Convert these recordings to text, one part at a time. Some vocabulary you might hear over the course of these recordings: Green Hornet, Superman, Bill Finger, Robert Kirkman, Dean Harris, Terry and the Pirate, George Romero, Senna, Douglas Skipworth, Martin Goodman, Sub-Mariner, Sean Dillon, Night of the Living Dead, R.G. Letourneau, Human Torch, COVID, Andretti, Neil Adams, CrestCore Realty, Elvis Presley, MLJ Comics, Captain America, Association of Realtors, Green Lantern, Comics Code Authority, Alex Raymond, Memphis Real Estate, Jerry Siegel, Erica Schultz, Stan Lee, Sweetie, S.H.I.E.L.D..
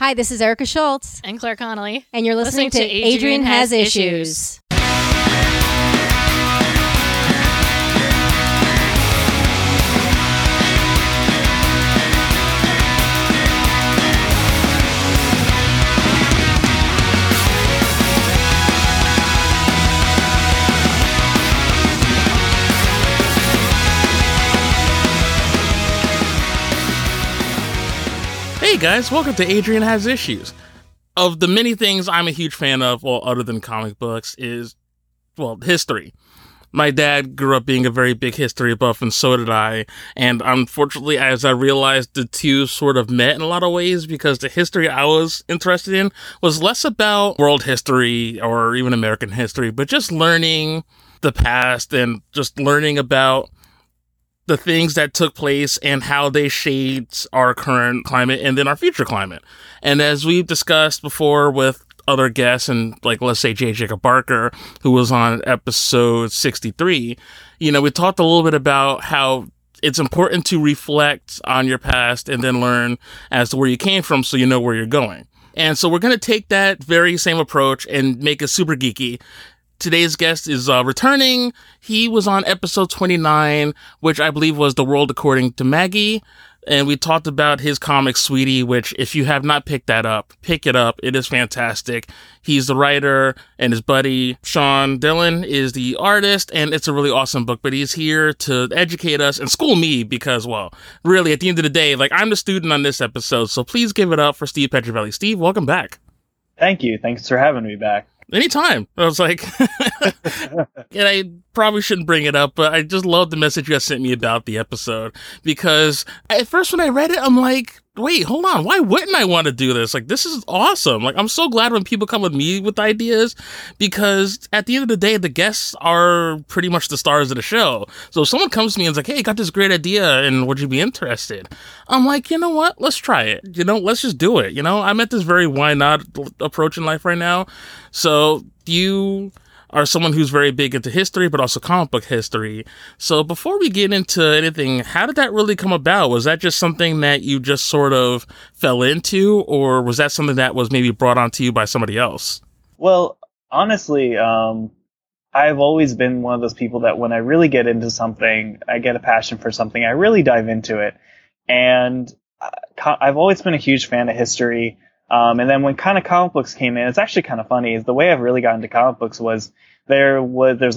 Hi, this is Erica Schultz. And Claire Connolly. And you're listening to Adrian Has Issues. Hey guys, welcome to Adrian Has Issues. Of the many things I'm a huge fan of, well, other than comic books, is, well, history. My dad grew up being a very big history buff, and so did I. And unfortunately, as I realized, the two sort of met in a lot of ways, because the history I was interested in was less about world history or even American history, but just learning the past and just learning about the things that took place and how they shaped our current climate and then our future climate. And as we've discussed before with other guests and, like, let's say J. Jacob Barker, who was on episode 63, you know, we talked a little bit about how it's important to reflect on your past and then learn as to where you came from so you know where you're going. And so we're going to take that very same approach and make it super geeky. Today's guest is returning. He was on episode 29, which I believe was The World According to Maggie. And we talked about his comic, Sweetie, which if you have not picked that up, pick it up. It is fantastic. He's the writer, and his buddy, Sean Dillon, is the artist, and it's a really awesome book. But he's here to educate us and school me because, well, really, at the end of the day, like, I'm the student on this episode. So please give it up for Steve Petrovelli. Steve, welcome back. Thank you. Thanks for having me back. Anytime. I was like, and I probably shouldn't bring it up, but I just love the message you guys sent me about the episode, because at first when I read it, I'm like, wait, hold on. Why wouldn't I want to do this? Like, this is awesome. Like, I'm so glad when people come with me with ideas, because at the end of the day, the guests are pretty much the stars of the show. So if someone comes to me and is like, hey, I got this great idea, and would you be interested? I'm like, you know what? Let's try it. You know, let's just do it. You know, I'm at this very why not approach in life right now. So you are someone who's very big into history, but also comic book history. So before we get into anything, how did that really come about? Was that just something that you just sort of fell into, or was that something that was maybe brought onto you by somebody else? Well, honestly, I've always been one of those people that when I really get into something, I get a passion for something, I really dive into it. And I've always been a huge fan of history. And then when kind of comic books came in, it's actually kind of funny, is the way I've really gotten into comic books was there's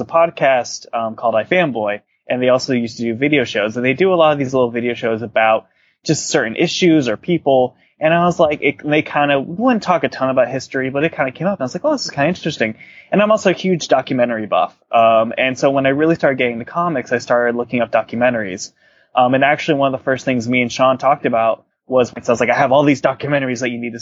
a podcast called iFanboy, and they also used to do video shows, and they do a lot of these little video shows about just certain issues or people. And I was like, they kind of wouldn't talk a ton about history, but it kind of came up, and I was like, oh, this is kind of interesting. And I'm also a huge documentary buff. And so when I really started getting into comics, I started looking up documentaries. And actually one of the first things me and Sean talked about was, I was like, I have all these documentaries that you need to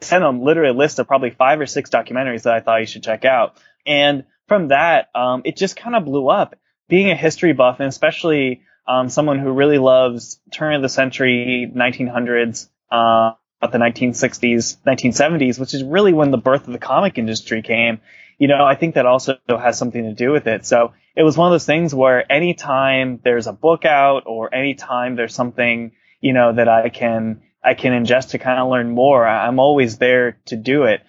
send them, literally a list of probably 5 or 6 documentaries that I thought you should check out. And from that, it just kind of blew up. Being a history buff, and especially someone who really loves turn of the century, 1900s, at the 1960s, 1970s, which is really when the birth of the comic industry came, you know, I think that also has something to do with it. So it was one of those things where anytime there's a book out or anytime there's something, you know, that I can ingest to kind of learn more, I'm always there to do it.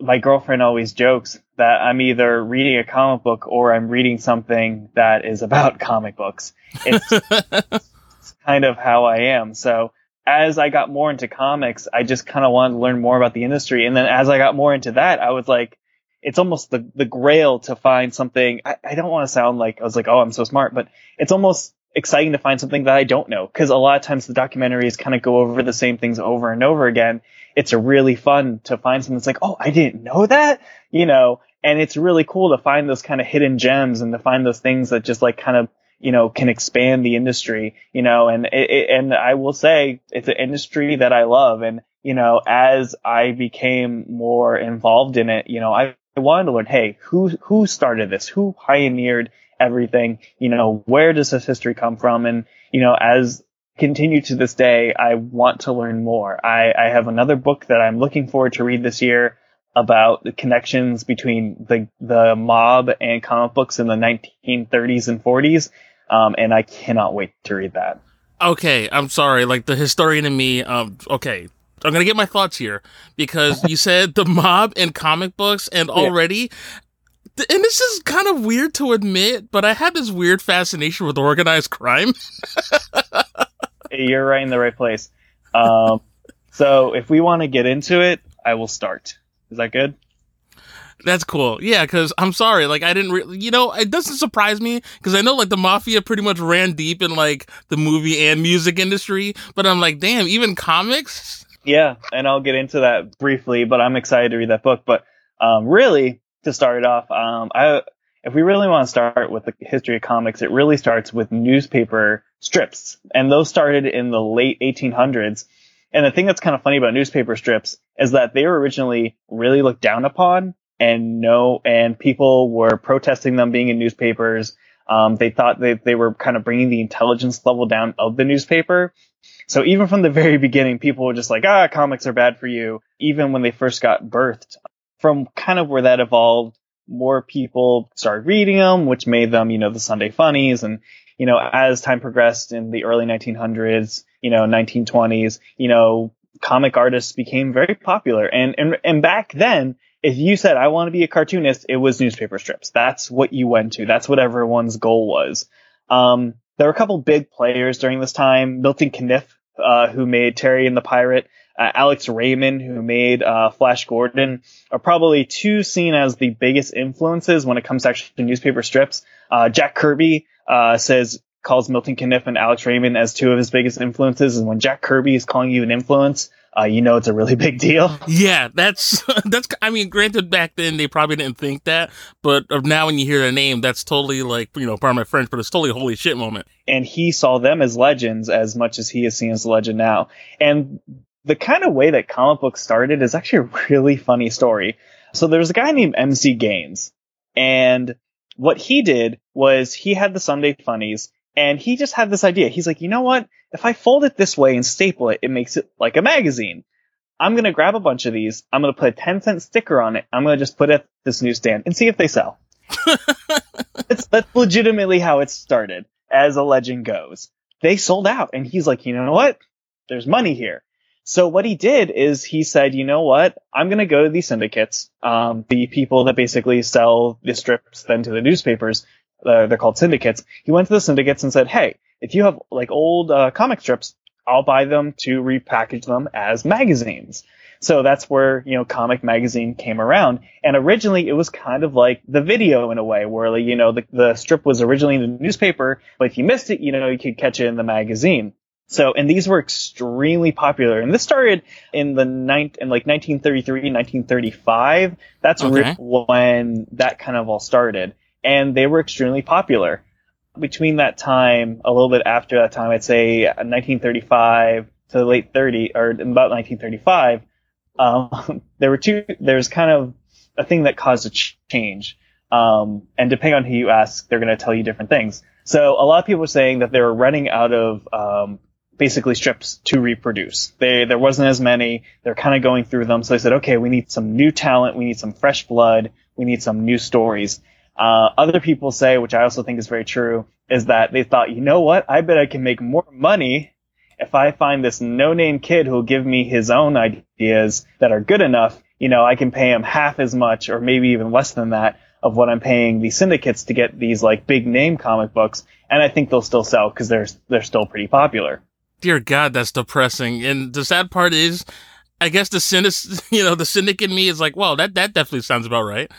My girlfriend always jokes that I'm either reading a comic book or I'm reading something that is about comic books. It's kind of how I am. So as I got more into comics, I just kind of wanted to learn more about the industry. And then as I got more into that, I was like, it's almost the grail to find something. I don't want to sound like I was like, oh, I'm so smart, but it's almost exciting to find something that I don't know, because a lot of times the documentaries kind of go over the same things over and over again. It's really fun to find something that's like, oh, I didn't know that, you know, and it's really cool to find those kind of hidden gems and to find those things that just, like, kind of, you know, can expand the industry, you know, and and I will say it's an industry that I love. And, you know, as I became more involved in it, you know, I wanted to learn, hey, who started this? Who pioneered everything? You know, where does this history come from? And, you know, as continue to this day, I want to learn more. I have another book that I'm looking forward to read this year about the connections between the mob and comic books in the 1930s and 40s. And I cannot wait to read that. Okay. I'm sorry. Like, the historian in me, okay. I'm going to get my thoughts here, because you said the mob and comic books, and already, and this is kind of weird to admit, but I had this weird fascination with organized crime. You're right in the right place. So if we want to get into it, I will start. Is that good? That's cool. Yeah, because I'm sorry, like, I didn't really, you know, it doesn't surprise me, because I know, like, the mafia pretty much ran deep in, like, the movie and music industry, but I'm like, damn, even comics? Yeah, and I'll get into that briefly, but I'm excited to read that book. But really, to start it off, if we really want to start with the history of comics, it really starts with newspaper strips, and those started in the late 1800s. And the thing that's kind of funny about newspaper strips is that they were originally really looked down upon, and people were protesting them being in newspapers. They thought they were kind of bringing the intelligence level down of the newspaper. So even from the very beginning, people were just like, comics are bad for you, even when they first got birthed. From kind of where that evolved, more people started reading them, which made them, you know, the Sunday funnies. And, you know, as time progressed in the early 1900s, you know, 1920s, you know, comic artists became very popular. And back then, if you said, I want to be a cartoonist, it was newspaper strips. That's what you went to. That's what everyone's goal was. There were a couple big players during this time. Milton Caniff, who made Terry and the Pirate, Alex Raymond, who made Flash Gordon, are probably two seen as the biggest influences when it comes to actually newspaper strips. Jack Kirby calls Milton Caniff and Alex Raymond as two of his biggest influences. And when Jack Kirby is calling you an influence, you know, it's a really big deal. Yeah, that's. I mean, granted, back then they probably didn't think that, but now when you hear their name, that's totally like, you know, pardon my French, but it's totally a holy shit moment. And he saw them as legends as much as he is seen as a legend now. And the kind of way that comic books started is actually a really funny story. So there's a guy named M.C. Gaines, and what he did was he had the Sunday funnies. And he just had this idea. He's like, you know what? If I fold it this way and staple it, it makes it like a magazine. I'm going to grab a bunch of these. I'm going to put a 10-cent sticker on it. I'm going to just put it at this newsstand and see if they sell. That's legitimately how it started, as a legend goes. They sold out. And he's like, you know what? There's money here. So what he did is he said, you know what? I'm going to go to these syndicates, the people that basically sell the strips then to the newspapers. They're called syndicates. He went to the syndicates and said, hey, if you have like old comic strips, I'll buy them to repackage them as magazines. So that's where, you know, Comic Magazine came around. And originally it was kind of like the video in a way where, like, you know, the strip was originally in the newspaper, but if you missed it, you know, you could catch it in the magazine. So, and these were extremely popular. And this started in like 1933, 1935. That's when that kind of all started. And they were extremely popular. Between that time, a little bit after that time, I'd say 1935 to the late 30s, or about 1935, there's kind of a thing that caused a change. And depending on who you ask, they're going to tell you different things. So a lot of people were saying that they were running out of basically strips to reproduce. There wasn't as many. They're kind of going through them. So they said, okay, we need some new talent. We need some fresh blood. We need some new stories. Other people say, which I also think is very true, is that they thought, you know what? I bet I can make more money if I find this no-name kid who'll give me his own ideas that are good enough. You know, I can pay him half as much or maybe even less than that of what I'm paying the syndicates to get these like big name comic books. And I think they'll still sell because they're still pretty popular. Dear God, that's depressing. And the sad part is, I guess the cynic in me is like, well, that definitely sounds about right.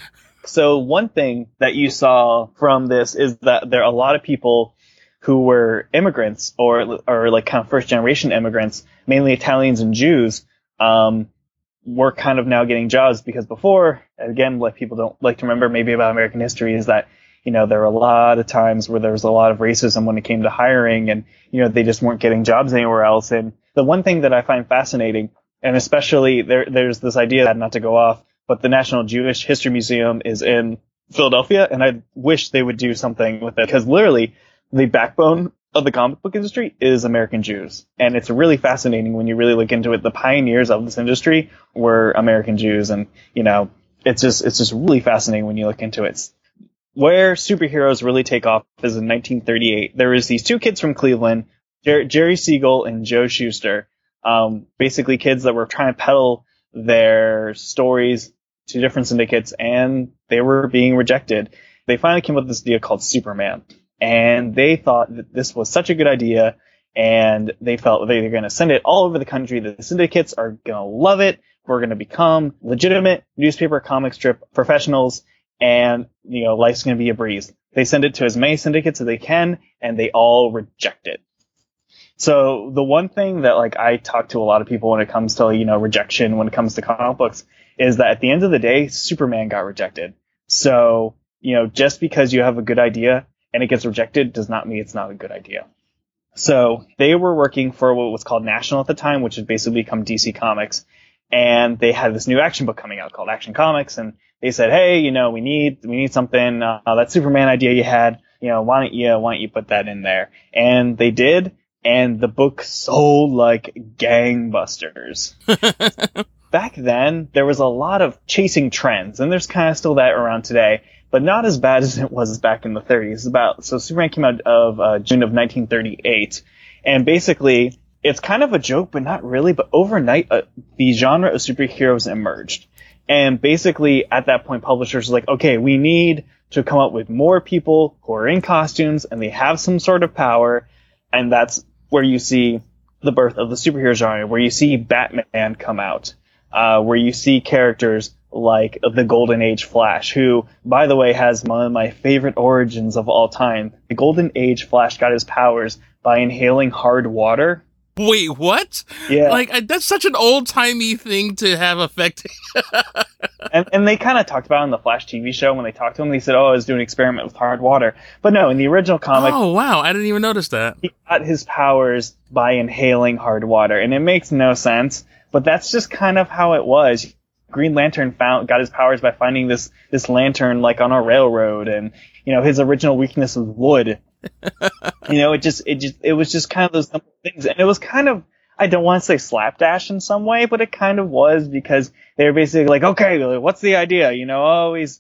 So one thing that you saw from this is that there are a lot of people who were immigrants or like kind of first generation immigrants, mainly Italians and Jews, were kind of now getting jobs because before, again, what people don't like to remember maybe about American history is that, you know, there were a lot of times where there was a lot of racism when it came to hiring and, you know, they just weren't getting jobs anywhere else. And the one thing that I find fascinating, and especially there's this idea that not to go off, but the National Jewish History Museum is in Philadelphia, and I wish they would do something with it, because literally the backbone of the comic book industry is American Jews. And it's really fascinating when you really look into it. The pioneers of this industry were American Jews, and, you know, it's just really fascinating when you look into it. Where superheroes really take off is in 1938. There is these two kids from Cleveland, Jerry Siegel and Joe Shuster. basically kids that were trying to peddle their stories to different syndicates, and they were being rejected. They finally came up with this idea called Superman, and they thought that this was such a good idea, and they felt they were going to send it all over the country. The syndicates are going to love it. We're going to become legitimate newspaper comic strip professionals, and you know, life's going to be a breeze. They send it to as many syndicates as they can, and they all reject it. So the one thing that like I talk to a lot of people when it comes to, you know, rejection, when it comes to comic books, is that at the end of the day, Superman got rejected. So, you know, just because you have a good idea and it gets rejected does not mean it's not a good idea. So they were working for what was called National at the time, which had basically become DC Comics. And they had this new action book coming out called Action Comics. And they said, hey, you know, we need something, that Superman idea you had, you know, why don't you put that in there? And they did. And the book sold like gangbusters. Back then, there was a lot of chasing trends, and there's kind of still that around today, but not as bad as it was back in the 30s. So Superman came out of June of 1938, and basically, it's kind of a joke, but not really, but overnight, the genre of superheroes emerged. And basically, at that point, publishers were like, okay, we need to come up with more people who are in costumes, and they have some sort of power, and that's where you see the birth of the superhero genre, where you see Batman come out. Where you see characters like the Golden Age Flash, who, by the way, has one of my favorite origins of all time. The Golden Age Flash got his powers by inhaling hard water. Wait, what? Yeah. Like, that's such an old-timey thing to have affected. and they kind of talked about it on the Flash TV show when they talked to him. They said, oh, I was doing an experiment with hard water. But no, in the original comic... Oh, wow, I didn't even notice that. He got his powers by inhaling hard water, and it makes no sense. But that's just kind of how it was. Green Lantern got his powers by finding this lantern like on a railroad, and you know, his original weakness was wood. You know, it was just kind of those things, and it was kind of, I don't want to say slapdash in some way, but it kind of was, because they were basically like, okay, what's the idea? You know, oh, he's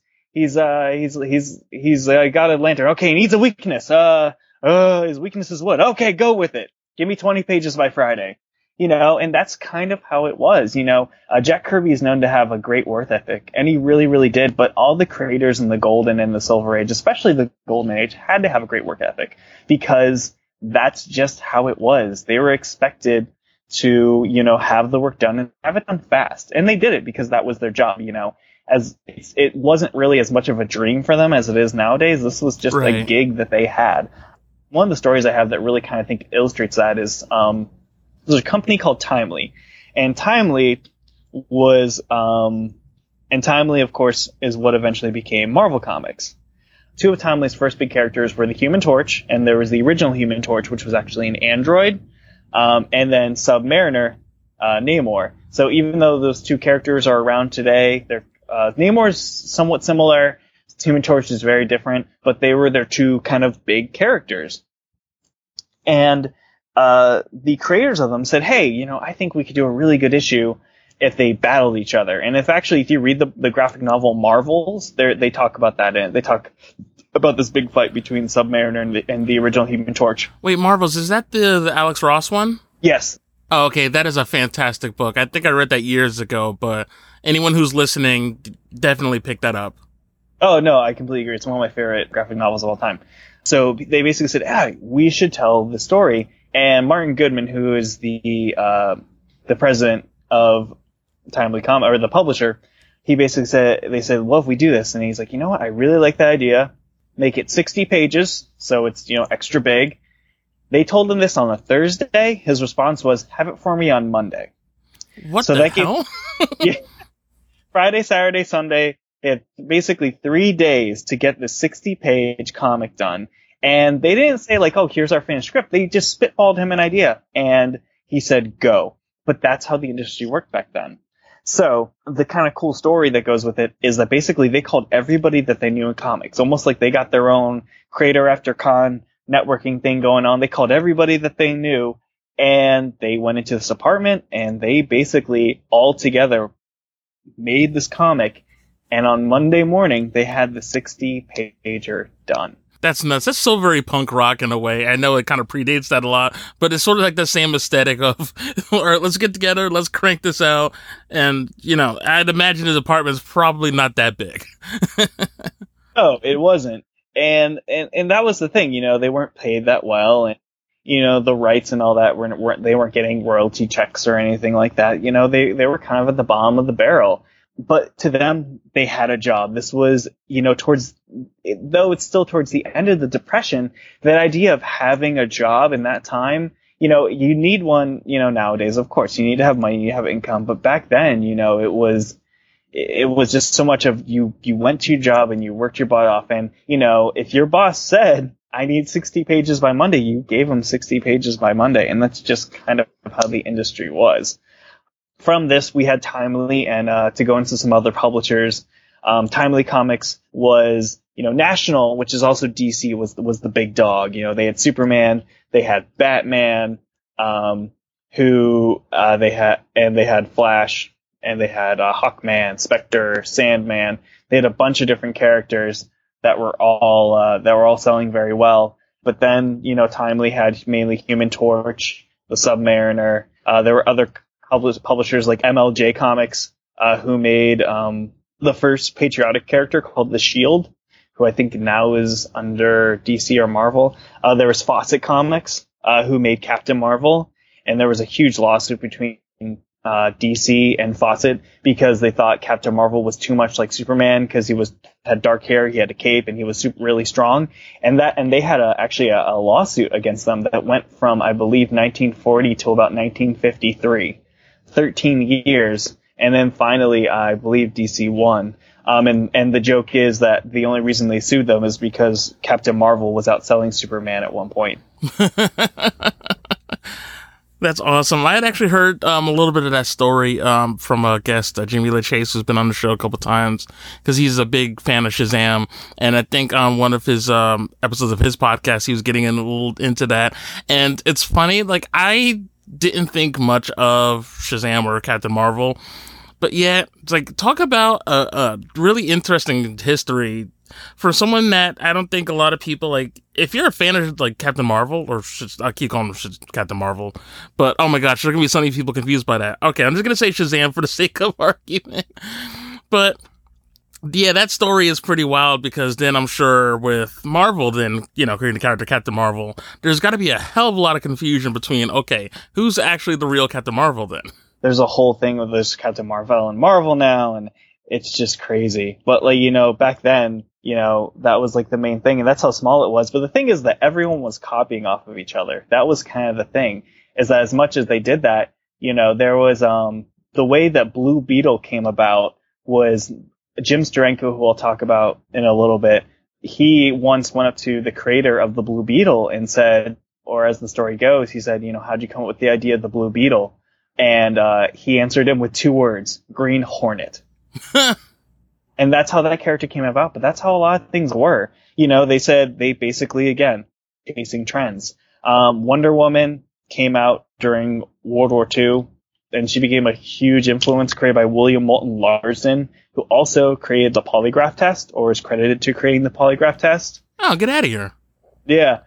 got a lantern. Okay, he needs a weakness. His weakness is wood. Okay, go with it. Give me 20 pages by Friday. You know, and that's kind of how it was. You know, Jack Kirby is known to have a great work ethic, and he really, really did. But all the creators in the Golden and the Silver Age, especially the Golden Age, had to have a great work ethic, because that's just how it was. They were expected to, you know, have the work done and have it done fast. And they did it because that was their job, you know. As it wasn't really as much of a dream for them as it is nowadays. This was just a gig that they had. One of the stories I have that really kind of think illustrates that is... there's a company called Timely, and Timely, of course, is what eventually became Marvel Comics. Two of Timely's first big characters were the Human Torch, and there was the original Human Torch, which was actually an android, and then Sub-Mariner, Namor. So even though those two characters are around today, Namor's somewhat similar, Human Torch is very different, but they were their two kind of big characters. And... the creators of them said, hey, you know, I think we could do a really good issue if they battled each other. And if you read the graphic novel Marvels, they talk about that in it. They talk about this big fight between Sub-Mariner and the original Human Torch. Wait, Marvels, is that the Alex Ross one? Yes. Oh, okay. That is a fantastic book. I think I read that years ago, but anyone who's listening, definitely pick that up. Oh, no, I completely agree. It's one of my favorite graphic novels of all time. So they basically said, we should tell the story. And Martin Goodman, who is the president of Timely Comics, or the publisher, he basically said, they said, well, if we do this, and he's like, you know what, I really like that idea. Make it 60 pages, so it's, you know, extra big. They told him this on a Thursday. His response was, have it for me on Monday. What so the that hell? Yeah, Friday, Saturday, Sunday. They had basically 3 days to get the 60-page comic done. And they didn't say, like, oh, here's our finished script. They just spitballed him an idea. And he said, go. But that's how the industry worked back then. So the kind of cool story that goes with it is that basically they called everybody that they knew in comics. Almost like they got their own creator after con networking thing going on. They called everybody that they knew. And they went into this apartment. And they basically all together made this comic. And on Monday morning, they had the 60-pager done. That's nuts. That's so very punk rock in a way. I know it kind of predates that a lot, but it's sort of like the same aesthetic of, all right, let's get together, let's crank this out. And, you know, I'd imagine his apartment's probably not that big. No, it wasn't. And that was the thing, you know, they weren't paid that well. And, you know, the rights and all that weren't getting royalty checks or anything like that. You know, they were kind of at the bottom of the barrel. But to them, they had a job. This was, you know, though it's still towards the end of the Depression, that idea of having a job in that time, you know, you need one, you know, nowadays, of course, you need to have money, you have income. But back then, you know, it was just so much of you went to your job and you worked your butt off. And, you know, if your boss said, I need 60 pages by Monday, you gave him 60 pages by Monday. And that's just kind of how the industry was. From this, we had Timely, and to go into some other publishers, Timely Comics was, you know, National, which is also DC, was the big dog. You know, they had Superman, they had Batman, they had Flash, and they had Hawkman, Spectre, Sandman. They had a bunch of different characters that were all selling very well. But then, you know, Timely had mainly Human Torch, the Sub-Mariner. There were other publishers like MLJ Comics, who made the first patriotic character called The Shield, who I think now is under DC or Marvel. There was Fawcett Comics, who made Captain Marvel, and there was a huge lawsuit between DC and Fawcett because they thought Captain Marvel was too much like Superman because he had dark hair, he had a cape, and he was really strong. And they had actually a lawsuit against them that went from, I believe, 1940 to about 1953. 13 years, and then finally, I believe DC won. And the joke is that the only reason they sued them is because Captain Marvel was outselling Superman at one point. That's awesome. I had actually heard a little bit of that story from a guest, Jimmy LaChase, who's been on the show a couple times, because he's a big fan of Shazam. And I think on one of his episodes of his podcast, he was getting a little into that. And it's funny, like, I didn't think much of Shazam or Captain Marvel, but yeah, it's like, talk about a really interesting history for someone that I don't think a lot of people, like, if you're a fan of, like, Captain Marvel, or I keep calling him Captain Marvel, but oh my gosh, there's gonna be so many people confused by that. Okay, I'm just gonna say Shazam for the sake of argument. But yeah, that story is pretty wild, because then I'm sure with Marvel, then, you know, creating the character Captain Marvel, there's got to be a hell of a lot of confusion between, okay, who's actually the real Captain Marvel then? There's a whole thing with this Captain Marvel and Marvel now, and it's just crazy. But, like, you know, back then, you know, that was, like, the main thing, and that's how small it was. But the thing is that everyone was copying off of each other. That was kind of the thing, is that as much as they did that, you know, there was the way that Blue Beetle came about was Jim Steranko, who I'll talk about in a little bit, he once went up to the creator of the Blue Beetle and said, or as the story goes, he said, you know, how'd you come up with the idea of the Blue Beetle? And he answered him with two words, Green Hornet. And that's how that character came about, but that's how a lot of things were. You know, they said they basically, again, chasing trends. Wonder Woman came out during World War II, and she became a huge influence, created by William Moulton Larson, who also created the polygraph test, or is credited to creating the polygraph test. Oh, get out of here. Yeah.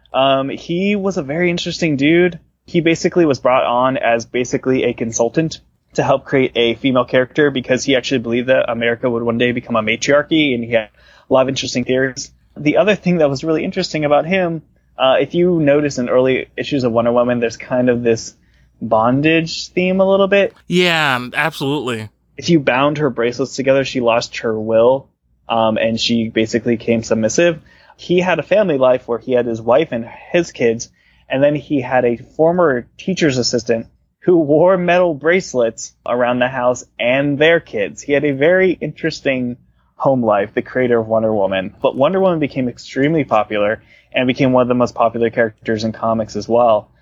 He was a very interesting dude. He basically was brought on as basically a consultant to help create a female character, because he actually believed that America would one day become a matriarchy, and he had a lot of interesting theories. The other thing that was really interesting about him, if you notice in early issues of Wonder Woman, there's kind of this bondage theme a little bit. Yeah, absolutely. If you bound her bracelets together, she lost her will, and she basically became submissive. He had a family life where he had his wife and his kids, and then he had a former teacher's assistant who wore metal bracelets around the house and their kids. He had a very interesting home life, the creator of Wonder Woman. But Wonder Woman became extremely popular and became one of the most popular characters in comics as well.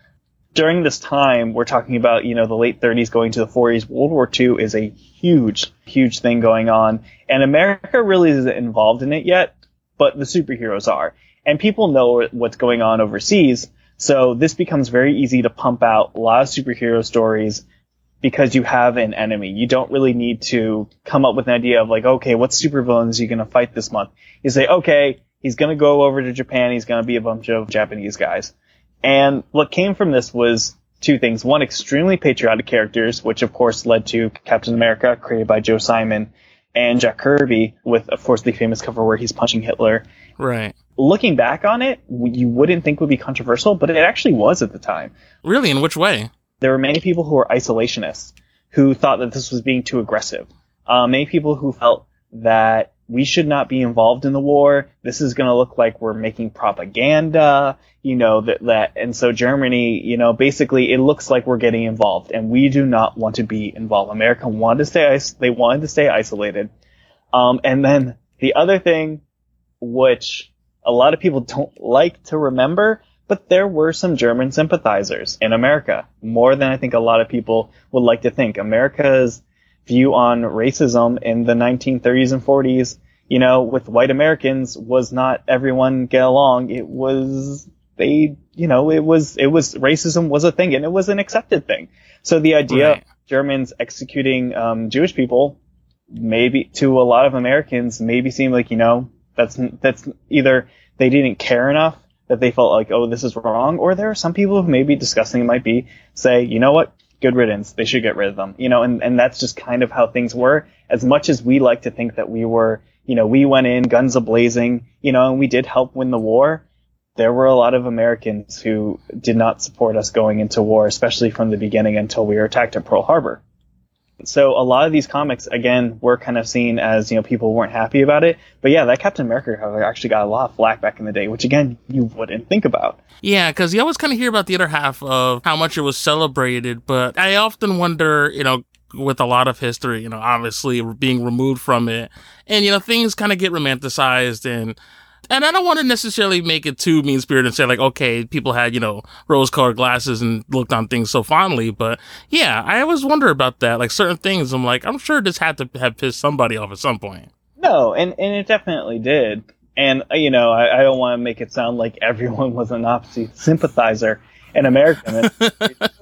During this time, we're talking about, you know, the late 30s going to the 40s. World War II is a huge, huge thing going on. And America really isn't involved in it yet, but the superheroes are. And people know what's going on overseas. So this becomes very easy to pump out a lot of superhero stories because you have an enemy. You don't really need to come up with an idea of, like, okay, what supervillains are you going to fight this month? You say, okay, He's going to go over to Japan. He's going to be a bunch of Japanese guys. And what came from this was two things. One, extremely patriotic characters, which, of course, led to Captain America, created by Joe Simon, and Jack Kirby, with, of course, the famous cover where he's punching Hitler. Right. Looking back on it, you wouldn't think would be controversial, but it actually was at the time. Really? In which way? There were many people who were isolationists, who thought that this was being too aggressive. Many people who felt that we should not be involved in the war. This is going to look like we're making propaganda, and so Germany, basically it looks like we're getting involved, and we do not want to be involved. America wanted to stay isolated. And then the other thing, which a lot of people don't like to remember, but there were some German sympathizers in America, more than I think a lot of people would like to think. America's view on racism in the 1930s and 40s, with white Americans was not everyone get along. It was racism was a thing, and it was an accepted thing. So the idea right. of Germans executing Jewish people, maybe to a lot of Americans, maybe seemed like that's either they didn't care enough that they felt like, oh, this is wrong, or there are some people who maybe discussing it might be say, you know what, good riddance. They should get rid of them, and that's just kind of how things were. As much as we like to think that we were, we went in guns a-blazing, and we did help win the war, there were a lot of Americans who did not support us going into war, especially from the beginning until we were attacked at Pearl Harbor. So a lot of these comics, again, were kind of seen as, people weren't happy about it. But yeah, that Captain America cover actually got a lot of flack back in the day, which, again, you wouldn't think about. Yeah, because you always kind of hear about the other half of how much it was celebrated. But I often wonder, with a lot of history, obviously being removed from it. And, things kind of get romanticized and I don't want to necessarily make it too mean-spirited and say, like, okay, people had, rose-colored glasses and looked on things so fondly. But, yeah, I always wonder about that. Like, certain things, I'm sure this had to have pissed somebody off at some point. No, and it definitely did. And, I don't want to make it sound like everyone was a Nazi sympathizer in America.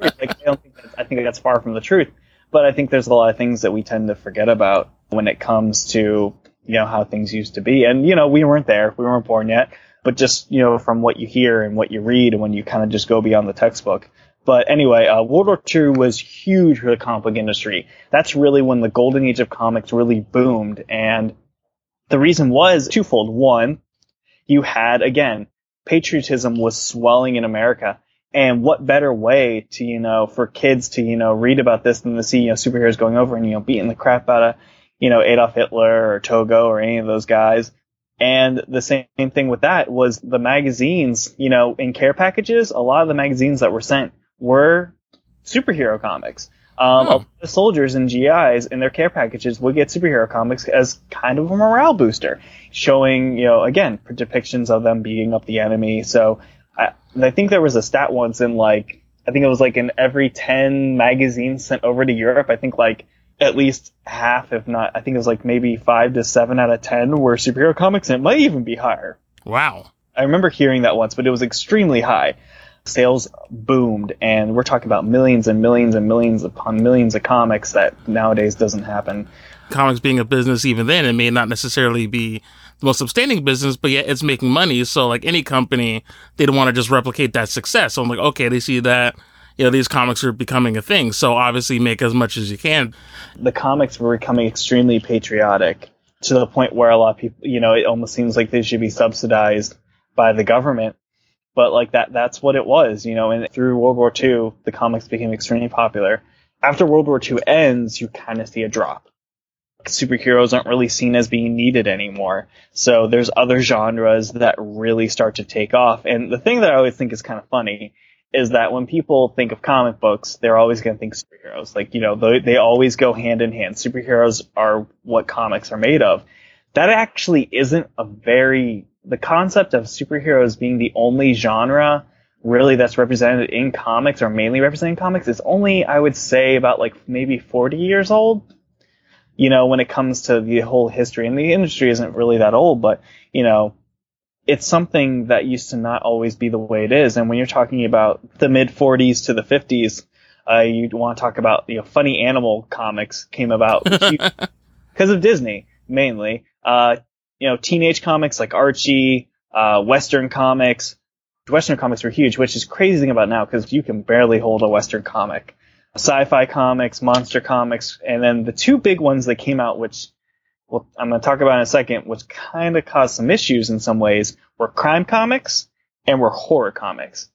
I think that's far from the truth. But I think there's a lot of things that we tend to forget about when it comes to how things used to be. And, we weren't there. We weren't born yet. But just, from what you hear and what you read and when you kind of just go beyond the textbook. But anyway, World War II was huge for the comic book industry. That's really when the golden age of comics really boomed. And the reason was twofold. One, you had, again, patriotism was swelling in America. And what better way to, for kids to, read about this than to see, superheroes going over and, beating the crap out of Adolf Hitler or Togo or any of those guys. And the same thing with that was the magazines, in care packages, a lot of the magazines that were sent were superhero comics. The soldiers and GIs in their care packages would get superhero comics as kind of a morale booster, showing, again, depictions of them beating up the enemy. So I think there was a stat once in every 10 magazines sent over to Europe, I think at least half, if not, I think it was maybe 5 to 7 out of 10 were superhero comics, and it might even be higher. Wow. I remember hearing that once, but it was extremely high. Sales boomed, and we're talking about millions and millions and millions upon millions of comics that nowadays doesn't happen. Comics being a business even then, it may not necessarily be the most sustaining business, but yet it's making money. So any company, they don't want to just replicate that success. So I'm like, okay, they see that. These comics are becoming a thing, so obviously make as much as you can. The comics were becoming extremely patriotic to the point where a lot of people, it almost seems like they should be subsidized by the government. But that's what it was, and through World War II, the comics became extremely popular. After World War II ends, you kind of see a drop. Superheroes aren't really seen as being needed anymore. So there's other genres that really start to take off. And the thing that I always think is kind of funny is that when people think of comic books, they're always going to think superheroes. They always go hand in hand. Superheroes are what comics are made of. That actually isn't the concept of superheroes being the only genre really that's represented in comics or mainly represented in comics is only, I would say, about maybe 40 years old. When it comes to the whole history, and the industry isn't really that old, but, it's something that used to not always be the way it is. And when you're talking about the mid-40s to the 50s, you want to talk about, funny animal comics came about because of Disney, mainly. you know, teenage comics like Archie, Western comics. Western comics were huge, which is crazy thing about now because you can barely hold a Western comic. Sci-fi comics, monster comics, and then the two big ones that came out, which well, I'm going to talk about in a second, which kind of caused some issues in some ways, were crime comics and were horror comics.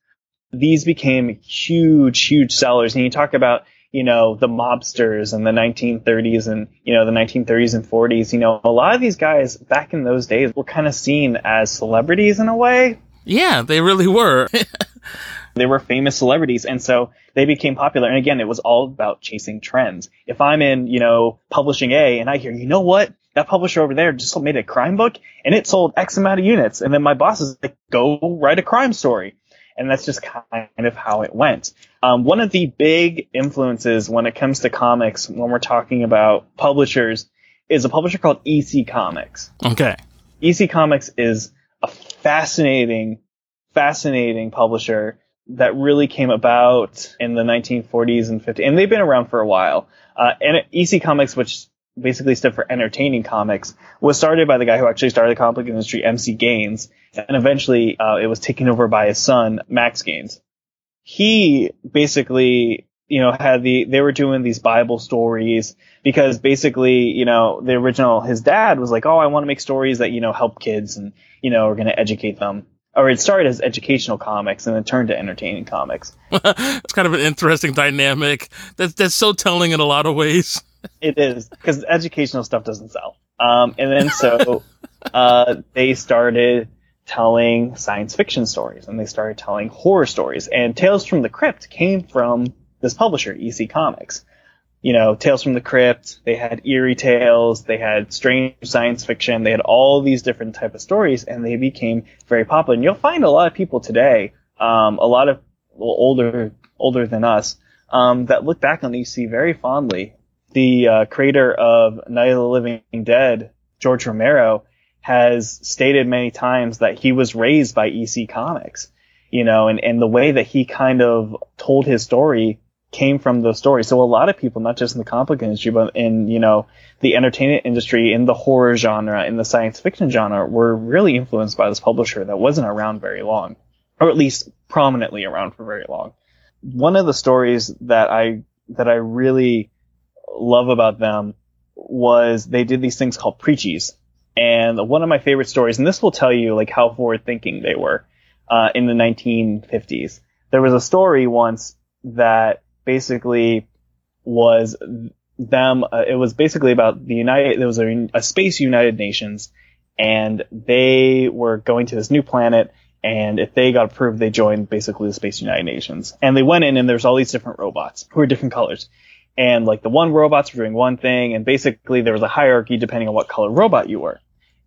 These became huge, huge sellers. And you talk about, you know, the mobsters in the 1930s and, you know, the 1930s and 40s. You know, a lot of these guys back in those days were kind of seen as celebrities in a way. Yeah, they really were. They were famous celebrities, and so they became popular. And again, it was all about chasing trends. If I'm in, you know, publishing A, and I hear, you know what, that publisher over there just made a crime book, and it sold X amount of units. And then my boss is like, go write a crime story. And that's just kind of how it went. One of the big influences when it comes to comics, when we're talking about publishers, is a publisher called EC Comics. Okay. EC Comics is a fascinating publisher that really came about in the 1940s and 50s. And they've been around for a while. And EC Comics, which basically stood for Entertaining Comics, was started by the guy who actually started the comic industry, M.C. Gaines. And eventually it was taken over by his son, Max Gaines. He basically, you know, they were doing these Bible stories because basically, you know, his dad was like, oh, I want to make stories that, you know, help kids and, you know, are going to educate them. Or it started as educational comics and then turned to entertaining comics. It's kind of an interesting dynamic. That's so telling in a lot of ways. It is, because educational stuff doesn't sell. And then so they started telling science fiction stories, and they started telling horror stories. And Tales from the Crypt came from this publisher, EC Comics. You know, Tales from the Crypt, they had eerie tales, they had strange science fiction, they had all these different type of stories, and they became very popular. And you'll find a lot of people today, a lot of older than us, that look back on EC very fondly. The creator of Night of the Living Dead, George Romero, has stated many times that he was raised by EC Comics, you know, and the way that he kind of told his story came from those stories. So a lot of people, not just in the comic industry, but in, you know, the entertainment industry, in the horror genre, in the science fiction genre, were really influenced by this publisher that wasn't around very long, or at least prominently around for very long. One of the stories that I really love about them was they did these things called preachies. And one of my favorite stories, and this will tell you like how forward thinking they were in the 1950s. There was a story once that basically was them. It was basically about there was a space United Nations, and they were going to this new planet. And if they got approved, they joined basically the Space United Nations. And they went in, and there's all these different robots who are different colors. And like the one robots were doing one thing, and basically there was a hierarchy depending on what color robot you were.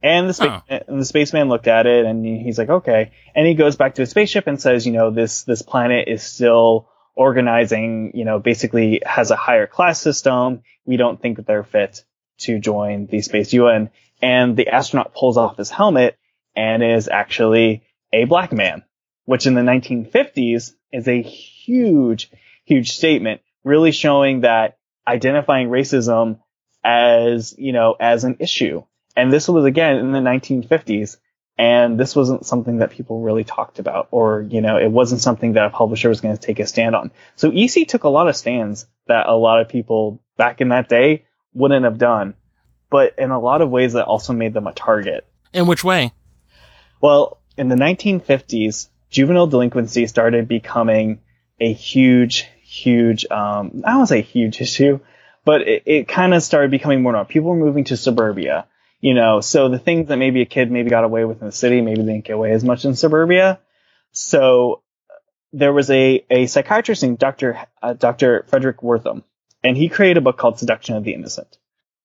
And the spaceman looked at it, and he's like, okay. And he goes back to his spaceship and says, you know, this planet is still organizing, you know, basically has a higher class system. We don't think that they're fit to join the Space UN. And the astronaut pulls off his helmet and is actually a black man, which in the 1950s is a huge, huge statement. Really showing that identifying racism as, you know, as an issue. And this was, again, in the 1950s. And this wasn't something that people really talked about, or, you know, it wasn't something that a publisher was going to take a stand on. So EC took a lot of stands that a lot of people back in that day wouldn't have done. But in a lot of ways, that also made them a target. In which way? Well, in the 1950s, juvenile delinquency started becoming a huge I don't want to say huge issue, but it kind of started becoming more normal. People were moving to suburbia, you know, so the things that maybe a kid maybe got away with in the city, maybe they didn't get away as much in suburbia. So there was a psychiatrist named Dr. Frederick Wortham, and he created a book called Seduction of the Innocent.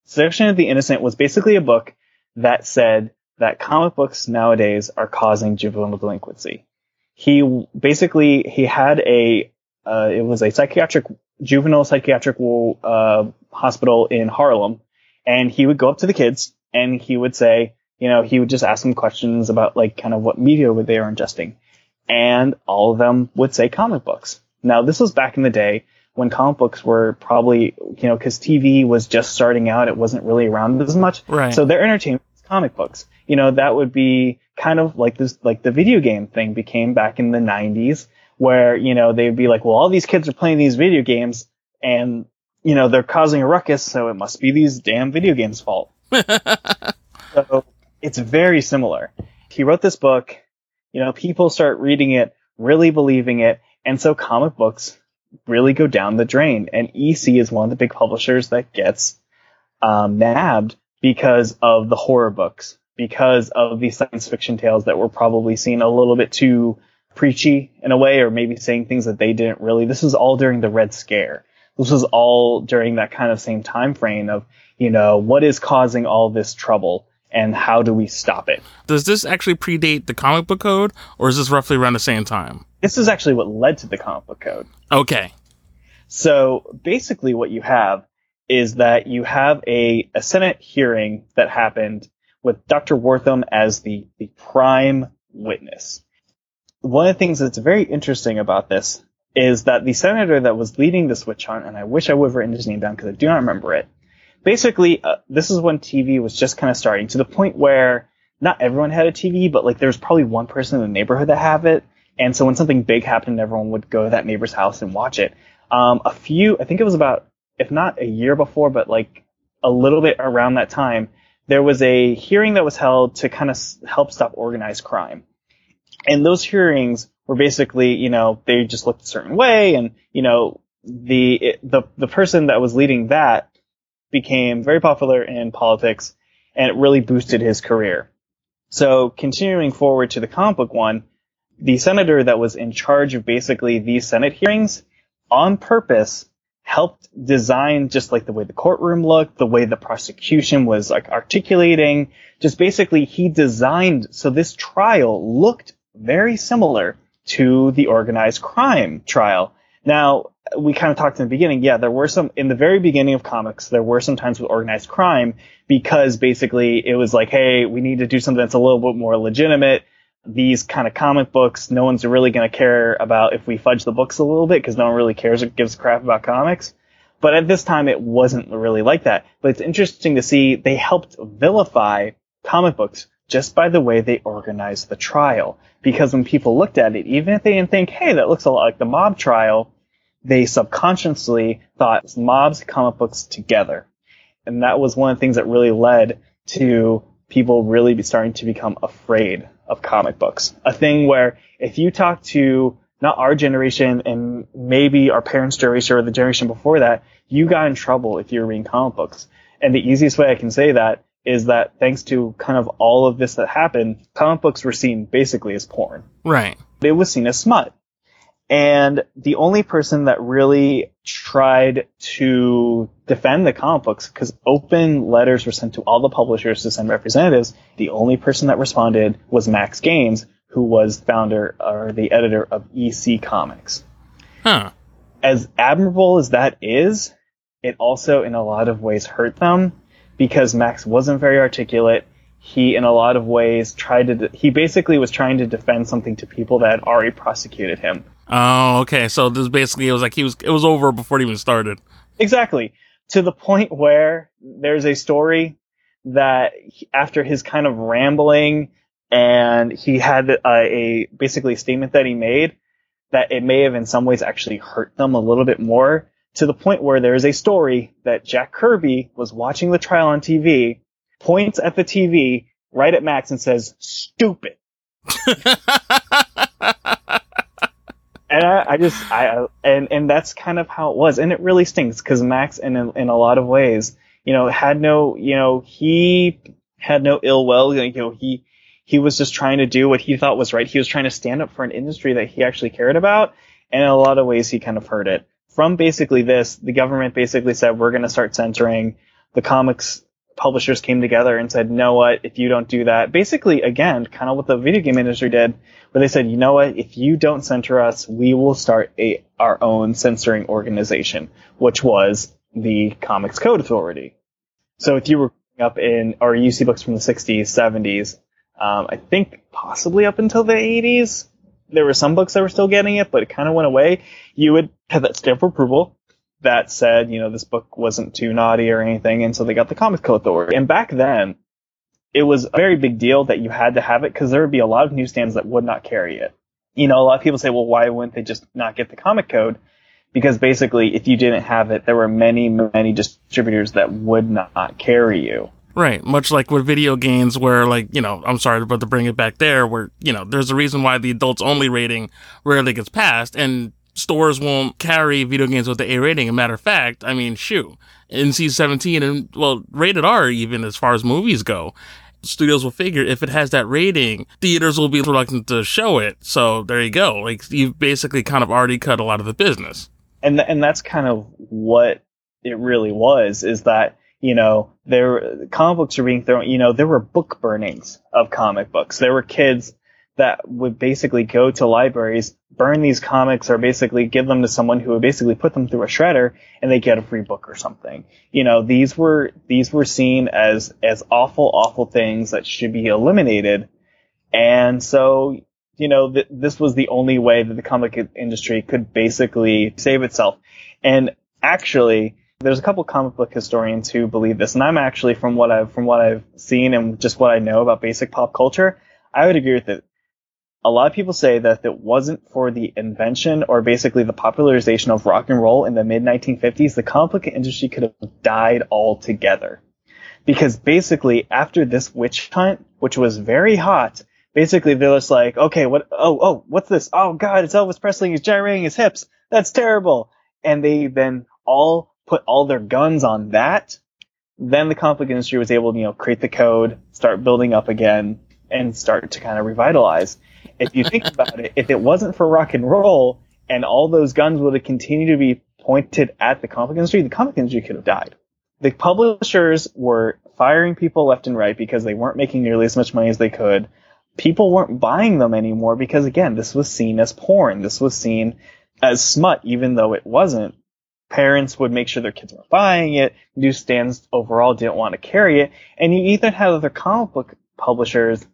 Seduction of the Innocent was basically a book that said that comic books nowadays are causing juvenile delinquency. He had it was a juvenile psychiatric hospital in Harlem. And he would go up to the kids, and he would say, you know, he would just ask them questions about like kind of what media they were ingesting. And all of them would say comic books. Now, this was back in the day when comic books were probably, you know, because TV was just starting out. It wasn't really around as much. Right. So their entertainment was comic books. You know, that would be kind of like this, like the video game thing became back in the 90s, where, you know, they'd be like, well, all these kids are playing these video games and, you know, they're causing a ruckus, so it must be these damn video games' fault. So it's very similar. He wrote this book, you know, people start reading it, really believing it, and so comic books really go down the drain. And EC is one of the big publishers that gets nabbed because of the horror books, because of the science fiction tales that were probably seen a little bit too preachy in a way, or maybe saying things that they didn't really. This was all during the Red Scare. This was all during that kind of same time frame of, you know, what is causing all this trouble and how do we stop it? Does this actually predate the comic book code, or is this roughly around the same time? This is actually what led to the comic book code. Okay. So basically what you have is that you have a Senate hearing that happened with Dr. Wartham as the prime witness. One of the things that's very interesting about this is that the senator that was leading this witch hunt, and I wish I would have written his name down because I do not remember it. Basically, this is when TV was just kind of starting, to the point where not everyone had a TV, but like there was probably one person in the neighborhood that had it. And so when something big happened, everyone would go to that neighbor's house and watch it. I think it was about, if not a year before, but like a little bit around that time, there was a hearing that was held to kind of help stop organized crime. And those hearings were basically, you know, they just looked a certain way. And, you know, the person that was leading that became very popular in politics, and it really boosted his career. So continuing forward to the comic book one, the senator that was in charge of basically these Senate hearings on purpose helped design just like the way the courtroom looked, the way the prosecution was like articulating, just basically he designed. So this trial looked very similar to the organized crime trial. Now, we kind of talked in the beginning. Yeah, there were some in the very beginning of comics. There were some times with organized crime because basically it was like, hey, we need to do something that's a little bit more legitimate. These kind of comic books, no one's really going to care about if we fudge the books a little bit because no one really cares or gives a crap about comics. But at this time, it wasn't really like that. But it's interesting to see they helped vilify comic books just by the way they organized the trial. Because when people looked at it, even if they didn't think, hey, that looks a lot like the mob trial, they subconsciously thought mobs, comic books together. And that was one of the things that really led to people really starting to become afraid of comic books. A thing where if you talk to not our generation and maybe our parents' generation or the generation before that, you got in trouble if you were reading comic books. And the easiest way I can say that is that thanks to kind of all of this that happened, comic books were seen basically as porn. Right. It was seen as smut. And the only person that really tried to defend the comic books, because open letters were sent to all the publishers to send representatives, the only person that responded was Max Gaines, who was founder or the editor of EC Comics. Huh. As admirable as that is, it also in a lot of ways hurt them, because Max wasn't very articulate. He, in a lot of ways, he basically was trying to defend something to people that had already prosecuted him. Oh, okay. So this basically, it was like it was over before it even started. Exactly. To the point where there's a story that after his kind of rambling, and he had a statement that he made, that it may have in some ways actually hurt them a little bit more, to the point where there is a story that Jack Kirby was watching the trial on TV, points at the TV right at Max and says, "Stupid." And I that's kind of how it was, and it really stinks because Max, in a lot of ways, you know, he had no ill will. You know, he was just trying to do what he thought was right. He was trying to stand up for an industry that he actually cared about, and in a lot of ways, he kind of hurt it. From basically this, the government basically said, "We're going to start censoring." The comics publishers came together and said, "Know what? If you don't do that," basically again, kind of what the video game industry did, where they said, "You know what? If you don't censor us, we will start our own censoring organization," which was the Comics Code Authority. So if you were up in or you see books from the 60s, 70s, I think possibly up until the 80s, there were some books that were still getting it, but it kind of went away. You would have that stamp of approval that said, you know, this book wasn't too naughty or anything, and so they got the Comics Code Authority. And back then, it was a very big deal that you had to have it, because there would be a lot of newsstands that would not carry it. You know, a lot of people say, well, why wouldn't they just not get the comic code? Because basically, if you didn't have it, there were many, many distributors that would not carry you. Right, much like with video games where, like, you know, I'm sorry about to bring it back there, where, you know, there's a reason why the adults-only rating rarely gets passed, and stores won't carry video games with the A rating. As a matter of fact, I mean, shoot, NC-17 and, well, rated R even as far as movies go. Studios will figure if it has that rating, theaters will be reluctant to show it. So there you go. Like, you've basically kind of already cut a lot of the business. And that's kind of what it really was, is that, you know, comic books are being thrown, you know, there were book burnings of comic books. There were kids that would basically go to libraries, burn these comics, or basically give them to someone who would basically put them through a shredder, and they get a free book or something. You know, these were seen as awful, awful things that should be eliminated. And so, you know, this was the only way that the comic industry could basically save itself. And actually, there's a couple comic book historians who believe this, and I'm actually, from what I've seen and just what I know about basic pop culture, I would agree with it. A lot of people say that if it wasn't for the invention or basically the popularization of rock and roll in the mid-1950s, the comic book industry could have died altogether. Because basically, after this witch hunt, which was very hot, basically they're just like, okay, what's this? Oh God, it's Elvis Presley, he's gyrating his hips. That's terrible. And they then all put all their guns on that. Then the comic book industry was able to, you know, create the code, start building up again, and start to kind of revitalize. If you think about it, if it wasn't for rock and roll and all those guns would have continued to be pointed at the comic industry could have died. The publishers were firing people left and right because they weren't making nearly as much money as they could. People weren't buying them anymore because, again, this was seen as porn. This was seen as smut, even though it wasn't. Parents would make sure their kids were buying it. Newsstands overall didn't want to carry it. And you even had other comic book publishers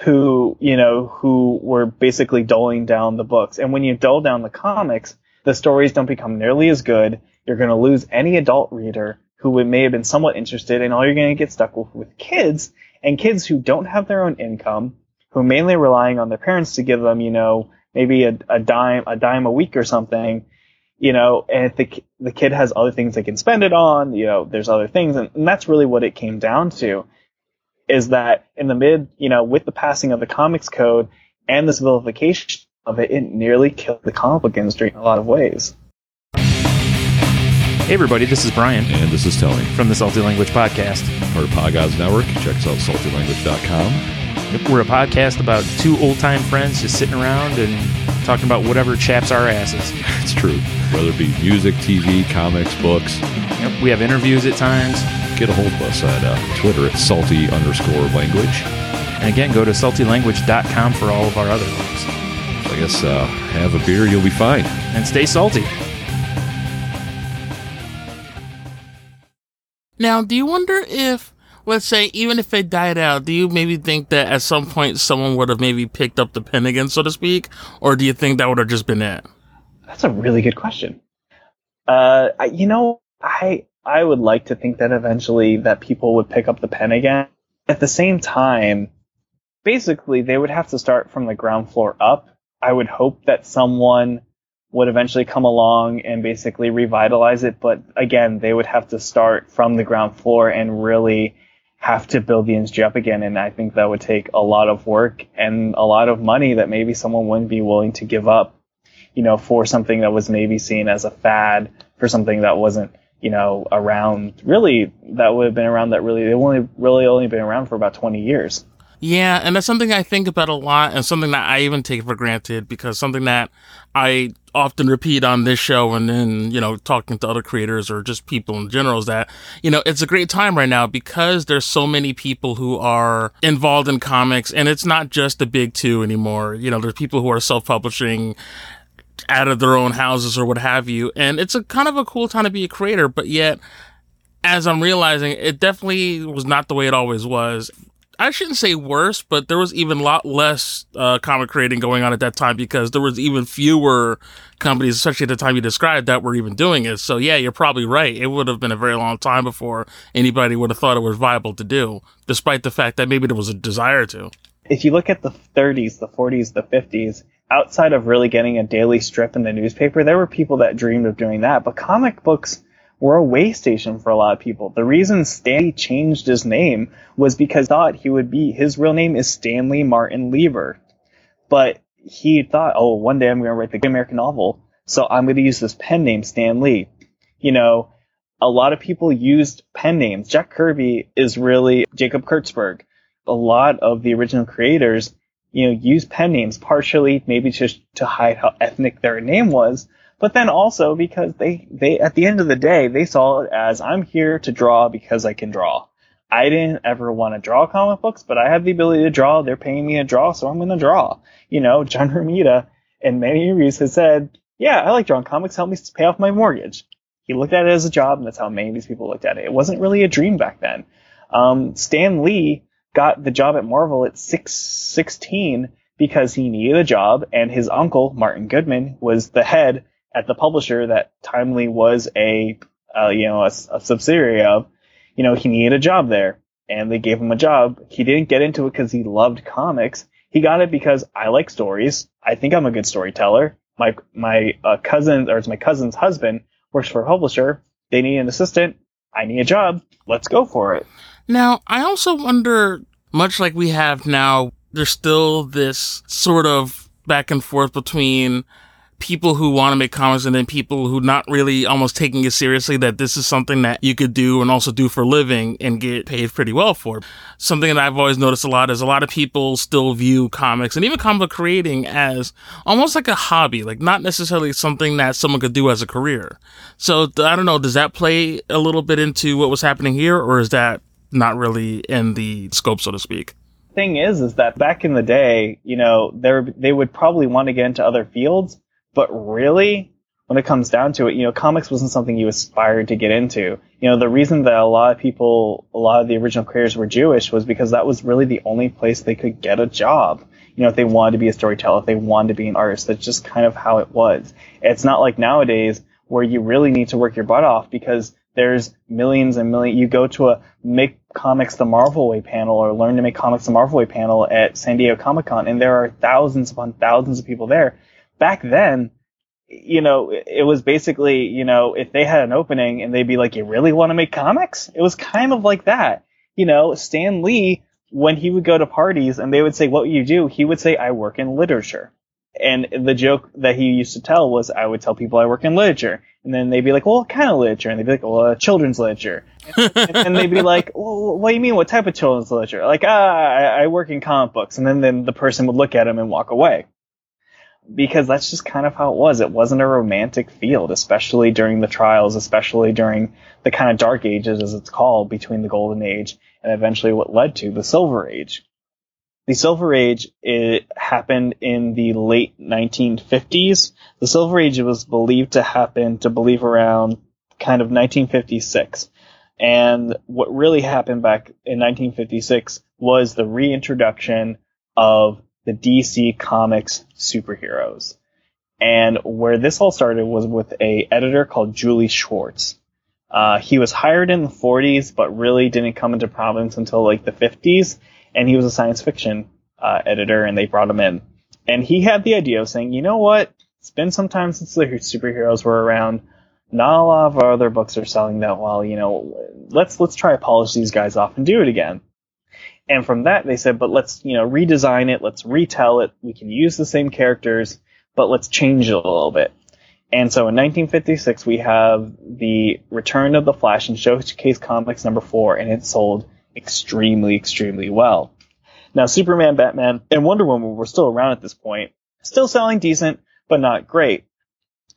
who, you know, who were basically doling down the books. And when you dole down the comics, the stories don't become nearly as good. You're going to lose any adult reader who may have been somewhat interested, and all you're going to get stuck with kids, and kids who don't have their own income, who are mainly relying on their parents to give them, you know, maybe a dime a week or something, you know, and if the kid has other things they can spend it on, you know, there's other things, and that's really what it came down to. Is that in the mid, you know, with the passing of the comics code and this vilification of it, it nearly killed the comic book industry in a lot of ways. Hey everybody, this is Brian. And this is Tony. From the Salty Language Podcast. We're Pogaz Network. Check us out, saltylanguage.com. We're a podcast about two old-time friends just sitting around and talking about whatever chaps our asses. It's true. Whether it be music, TV, comics, books. Yep, we have interviews at times. Get a hold of us at Twitter at salty_language. And again, go to saltylanguage.com for all of our other ones. So I guess have a beer, you'll be fine. And stay salty. Now, do you wonder if, let's say, even if it died out, do you maybe think that at some point someone would have maybe picked up the pen again, so to speak? Or do you think that would have just been it? That's a really good question. I would like to think that eventually that people would pick up the pen again. At the same time, basically, they would have to start from the ground floor up. I would hope that someone would eventually come along and basically revitalize it. But again, they would have to start from the ground floor and really have to build the industry up again. And I think that would take a lot of work and a lot of money that maybe someone wouldn't be willing to give up, you know, for something that was maybe seen as a fad, for something that wasn't, you know, they've only been around for about 20 years. Yeah, and that's something I think about a lot, and something that I even take for granted, because something that I often repeat on this show and then, you know, talking to other creators or just people in general is that, you know, it's a great time right now because there's so many people who are involved in comics, and it's not just the big two anymore. You know, there's people who are self-publishing out of their own houses or what have you. And it's a kind of a cool time to be a creator, but yet, as I'm realizing, it definitely was not the way it always was. I shouldn't say worse, but there was even a lot less comic creating going on at that time because there was even fewer companies, especially at the time you described, that were even doing it. So yeah, you're probably right. It would have been a very long time before anybody would have thought it was viable to do, despite the fact that maybe there was a desire to. If you look at the 30s, the 40s, the 50s, outside of really getting a daily strip in the newspaper, there were people that dreamed of doing that, but comic books were a way station for a lot of people. The reason Stan Lee changed his name was because he thought he would be, his real name is Stanley Martin Lieber. But he thought, oh, one day I'm going to write the great American novel, so I'm going to use this pen name, Stan Lee. You know, a lot of people used pen names. Jack Kirby is really Jacob Kurtzberg. A lot of the original creators, you know, used pen names, partially maybe just to hide how ethnic their name was, but then also because they at the end of the day, they saw it as, I'm here to draw because I can draw. I didn't ever want to draw comic books, but I have the ability to draw. They're paying me to draw, so I'm going to draw. You know, John Romita in many interviews has said, yeah, I like drawing comics. Help me pay off my mortgage. He looked at it as a job, and that's how many of these people looked at it. It wasn't really a dream back then. Stan Lee got the job at Marvel at 16 because he needed a job, and his uncle, Martin Goodman, was the head at the publisher that Timely was a subsidiary of. You know, he needed a job there, and they gave him a job. He didn't get into it because he loved comics. He got it because, I like stories. I think I'm a good storyteller. My cousin's husband works for a publisher. They need an assistant. I need a job. Let's go for it. Now, I also wonder, much like we have now, there's still this sort of back and forth between people who want to make comics and then people who not really almost taking it seriously, that this is something that you could do and also do for a living and get paid pretty well for. Something that I've always noticed a lot is a lot of people still view comics and even comic creating as almost like a hobby, like not necessarily something that someone could do as a career. So I don't know, does that play a little bit into what was happening here, or is that not really in the scope, so to speak? Thing is that back in the day, you know, they would probably want to get into other fields, but really, when it comes down to it, you know, comics wasn't something you aspired to get into. You know, the reason that a lot of the original creators were Jewish was because that was really the only place they could get a job. You know, if they wanted to be a storyteller, if they wanted to be an artist, that's just kind of how it was. It's not like nowadays where you really need to work your butt off because there's millions and millions. You go to a Make Comics the Marvel Way panel or Learn to Make Comics the Marvel Way panel at San Diego Comic-Con, and there are thousands upon thousands of people there. Back then, you know, it was basically, you know, if they had an opening and they'd be like, you really want to make comics? It was kind of like that. You know, Stan Lee, when he would go to parties and they would say, what you do? He would say, I work in literature. And the joke that he used to tell was, I would tell people I work in literature. And then they'd be like, well, what kind of literature? And they'd be like, well, children's literature. And they'd be like, well, what do you mean? What type of children's literature? Like, I work in comic books. And then the person would look at him and walk away. Because that's just kind of how it was. It wasn't a romantic field, especially during the trials, especially during the kind of dark ages, as it's called, between the Golden Age and eventually what led to the Silver Age. The Silver Age, it happened in the late 1950s. The Silver Age was believed to happen around kind of 1956. And what really happened back in 1956 was the reintroduction of the DC Comics superheroes. And where this all started was with a editor called Julie Schwartz. He was hired in the 40s, but really didn't come into prominence until like the 50s. And he was a science fiction editor, and they brought him in. And he had the idea of saying, you know what? It's been some time since the superheroes were around. Not a lot of our other books are selling that well. You know, let's try to polish these guys off and do it again. And from that, they said, but let's, you know, redesign it. Let's retell it. We can use the same characters, but let's change it a little bit. And so in 1956, we have the Return of the Flash in Showcase Comics number 4, and it sold extremely, extremely well. Now, Superman, Batman, and Wonder Woman were still around at this point, still selling decent, but not great.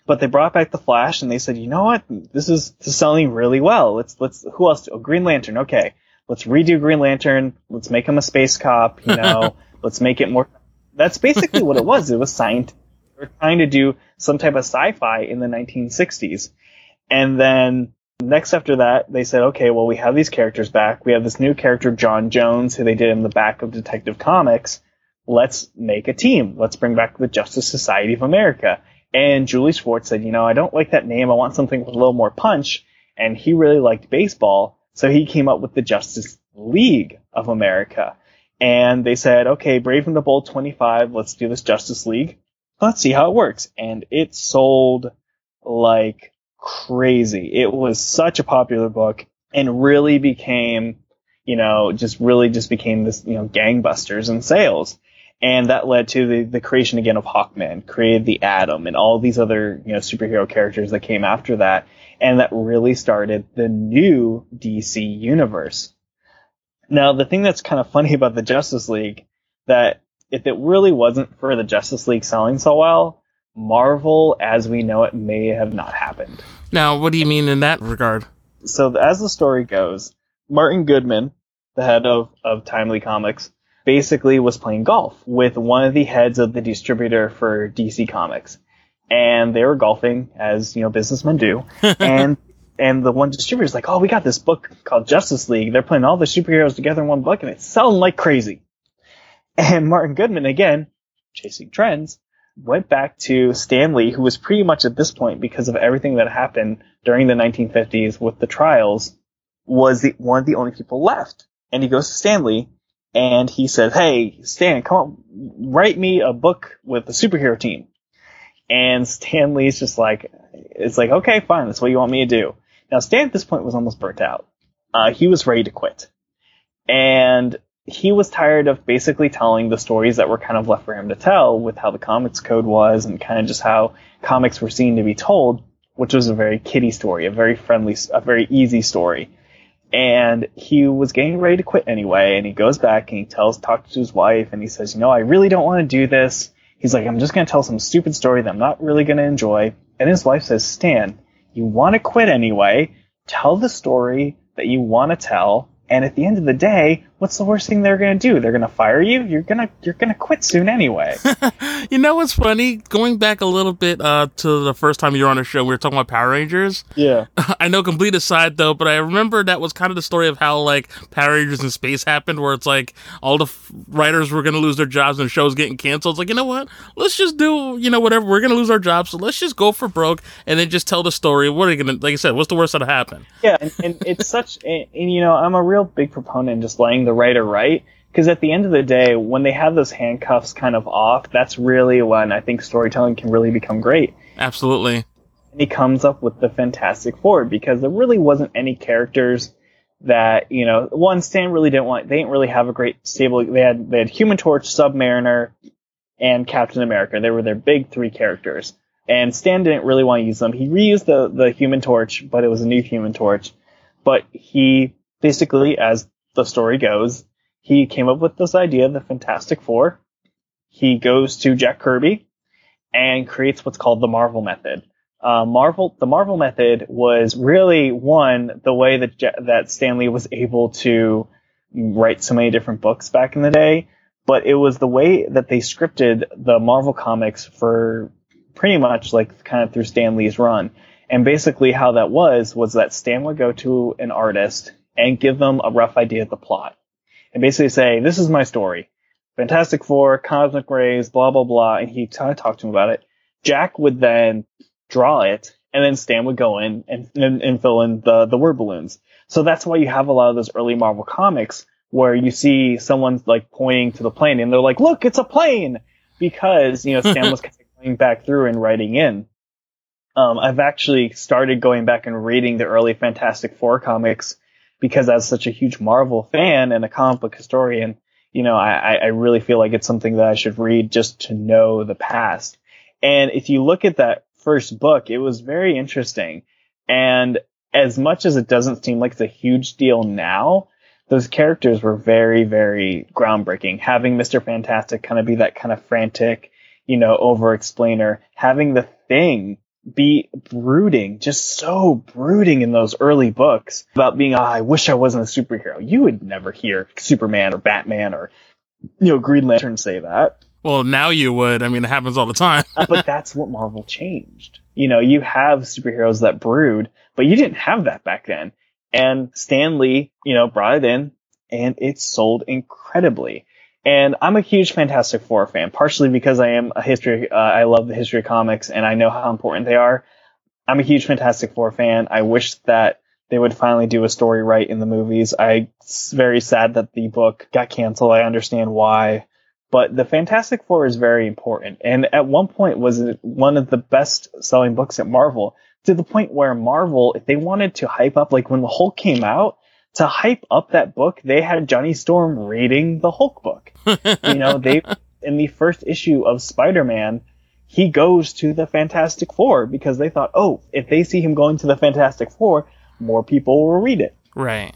But they brought back the Flash, and they said, you know what? This is selling really well. Let's who else? Oh, Green Lantern. Okay. Let's redo Green Lantern. Let's make him a space cop. You know, let's make it more. That's basically what it was. It was science. They were trying to do some type of sci-fi in the 1960s. And then Next after that, they said, okay, well, we have these characters back. We have this new character, John Jones, who they did in the back of Detective Comics. Let's make a team. Let's bring back the Justice Society of America. And Julie Schwartz said, you know, I don't like that name. I want something with a little more punch. And he really liked baseball, so he came up with the Justice League of America. And they said, okay, Brave and the Bold 25, let's do this Justice League. Let's see how it works. And it sold like crazy. It was such a popular book and really became, you know, just became this, you know, gangbusters in sales. And that led to the creation again of Hawkman, created the Atom and all these other, you know, superhero characters that came after that. And that really started the new DC universe. Now, the thing that's kind of funny about the Justice League, that if it really wasn't for the Justice League selling so well, Marvel, as we know it, may have not happened. Now, what do you mean in that regard? So, as the story goes, Martin Goodman, the head of Timely Comics, basically was playing golf with one of the heads of the distributor for DC Comics. And they were golfing, as, you know, businessmen do. And the one distributor's like, oh, we got this book called Justice League. They're putting all the superheroes together in one book, and it's selling like crazy. And Martin Goodman, again, chasing trends, went back to Stan Lee, who was pretty much at this point, because of everything that happened during the 1950s with the trials, was one of the only people left. And he goes to Stan Lee, and he says, hey, Stan, come on, write me a book with a superhero team. And Stan Lee's just like, it's like, okay, fine, that's what you want me to do. Now, Stan at this point was almost burnt out. He was ready to quit. And he was tired of basically telling the stories that were kind of left for him to tell with how the comics code was and kind of just how comics were seen to be told, which was a very kiddie story, a very friendly, a very easy story. And he was getting ready to quit anyway. And he goes back and he talks to his wife and he says, you know, I really don't want to do this. He's like, I'm just going to tell some stupid story that I'm not really going to enjoy. And his wife says, Stan, you want to quit anyway. Tell the story that you want to tell. And at the end of the day, what's the worst thing they're going to do? They're going to fire you? You're going to quit soon anyway. You know what's funny? Going back a little bit to the first time you were on a show, we were talking about Power Rangers. Yeah. I know, complete aside, though, but I remember that was kind of the story of how, like, Power Rangers in Space happened, where it's like all the writers were going to lose their jobs and the show's getting canceled. It's like, you know what? Let's just do, you know, whatever. We're going to lose our jobs, so let's just go for broke and then just tell the story. What are you going to, like I said, what's the worst that'll happen? Yeah, and it's such, and, you know, I'm a real big proponent just letting the writer write, because at the end of the day, when they have those handcuffs kind of off, that's really when I think storytelling can really become great. Absolutely. And he comes up with the Fantastic Four, because there really wasn't any characters that, you know, one, Stan really didn't want, they didn't really have a great stable, they had Human Torch, Sub-Mariner, and Captain America. They were their big three characters. And Stan didn't really want to use them. He reused the Human Torch, but it was a new Human Torch. But he basically, as the story goes, he came up with this idea of the Fantastic Four. He goes to Jack Kirby and creates what's called the Marvel Method. The Marvel Method was really, one, the way that Stan Lee was able to write so many different books back in the day, but it was the way that they scripted the Marvel comics for pretty much like kind of through Stan Lee's run. And basically how that was that Stan would go to an artist and give them a rough idea of the plot. And basically say, this is my story. Fantastic Four, cosmic rays, blah, blah, blah. And he kind of talked to him about it. Jack would then draw it, and then Stan would go in and fill in the word balloons. So that's why you have a lot of those early Marvel comics where you see someone like pointing to the plane, and they're like, look, it's a plane! Because, you know, Stan was kind of going back through and writing in. I've actually started going back and reading the early Fantastic Four comics, because as such a huge Marvel fan and a comic book historian, you know, I really feel like it's something that I should read just to know the past. And if you look at that first book, it was very interesting. And as much as it doesn't seem like it's a huge deal now, those characters were very, very groundbreaking. Having Mr. Fantastic kind of be that kind of frantic, you know, over-explainer. Having the Thing be brooding, just so brooding in those early books about being, I wish I wasn't a superhero. You would never hear Superman or Batman or, you know, Green Lantern say that. Well, now you would. I mean, it happens all the time. But that's what Marvel changed. You know, you have superheroes that brood, but you didn't have that back then. And Stan Lee, you know, brought it in, and it sold incredibly. And I'm a huge Fantastic Four fan, partially because I am a history. I love the history of comics, and I know how important they are. I'm a huge Fantastic Four fan. I wish that they would finally do a story right in the movies. I'm very sad that the book got canceled. I understand why. But the Fantastic Four is very important. And at one point was one of the best selling books at Marvel, to the point where Marvel, if they wanted to hype up, like when the Hulk came out, to hype up that book, they had Johnny Storm reading the Hulk book. You know, they, in the first issue of Spider-Man, he goes to the Fantastic Four because they thought, oh, if they see him going to the Fantastic Four, more people will read it. Right.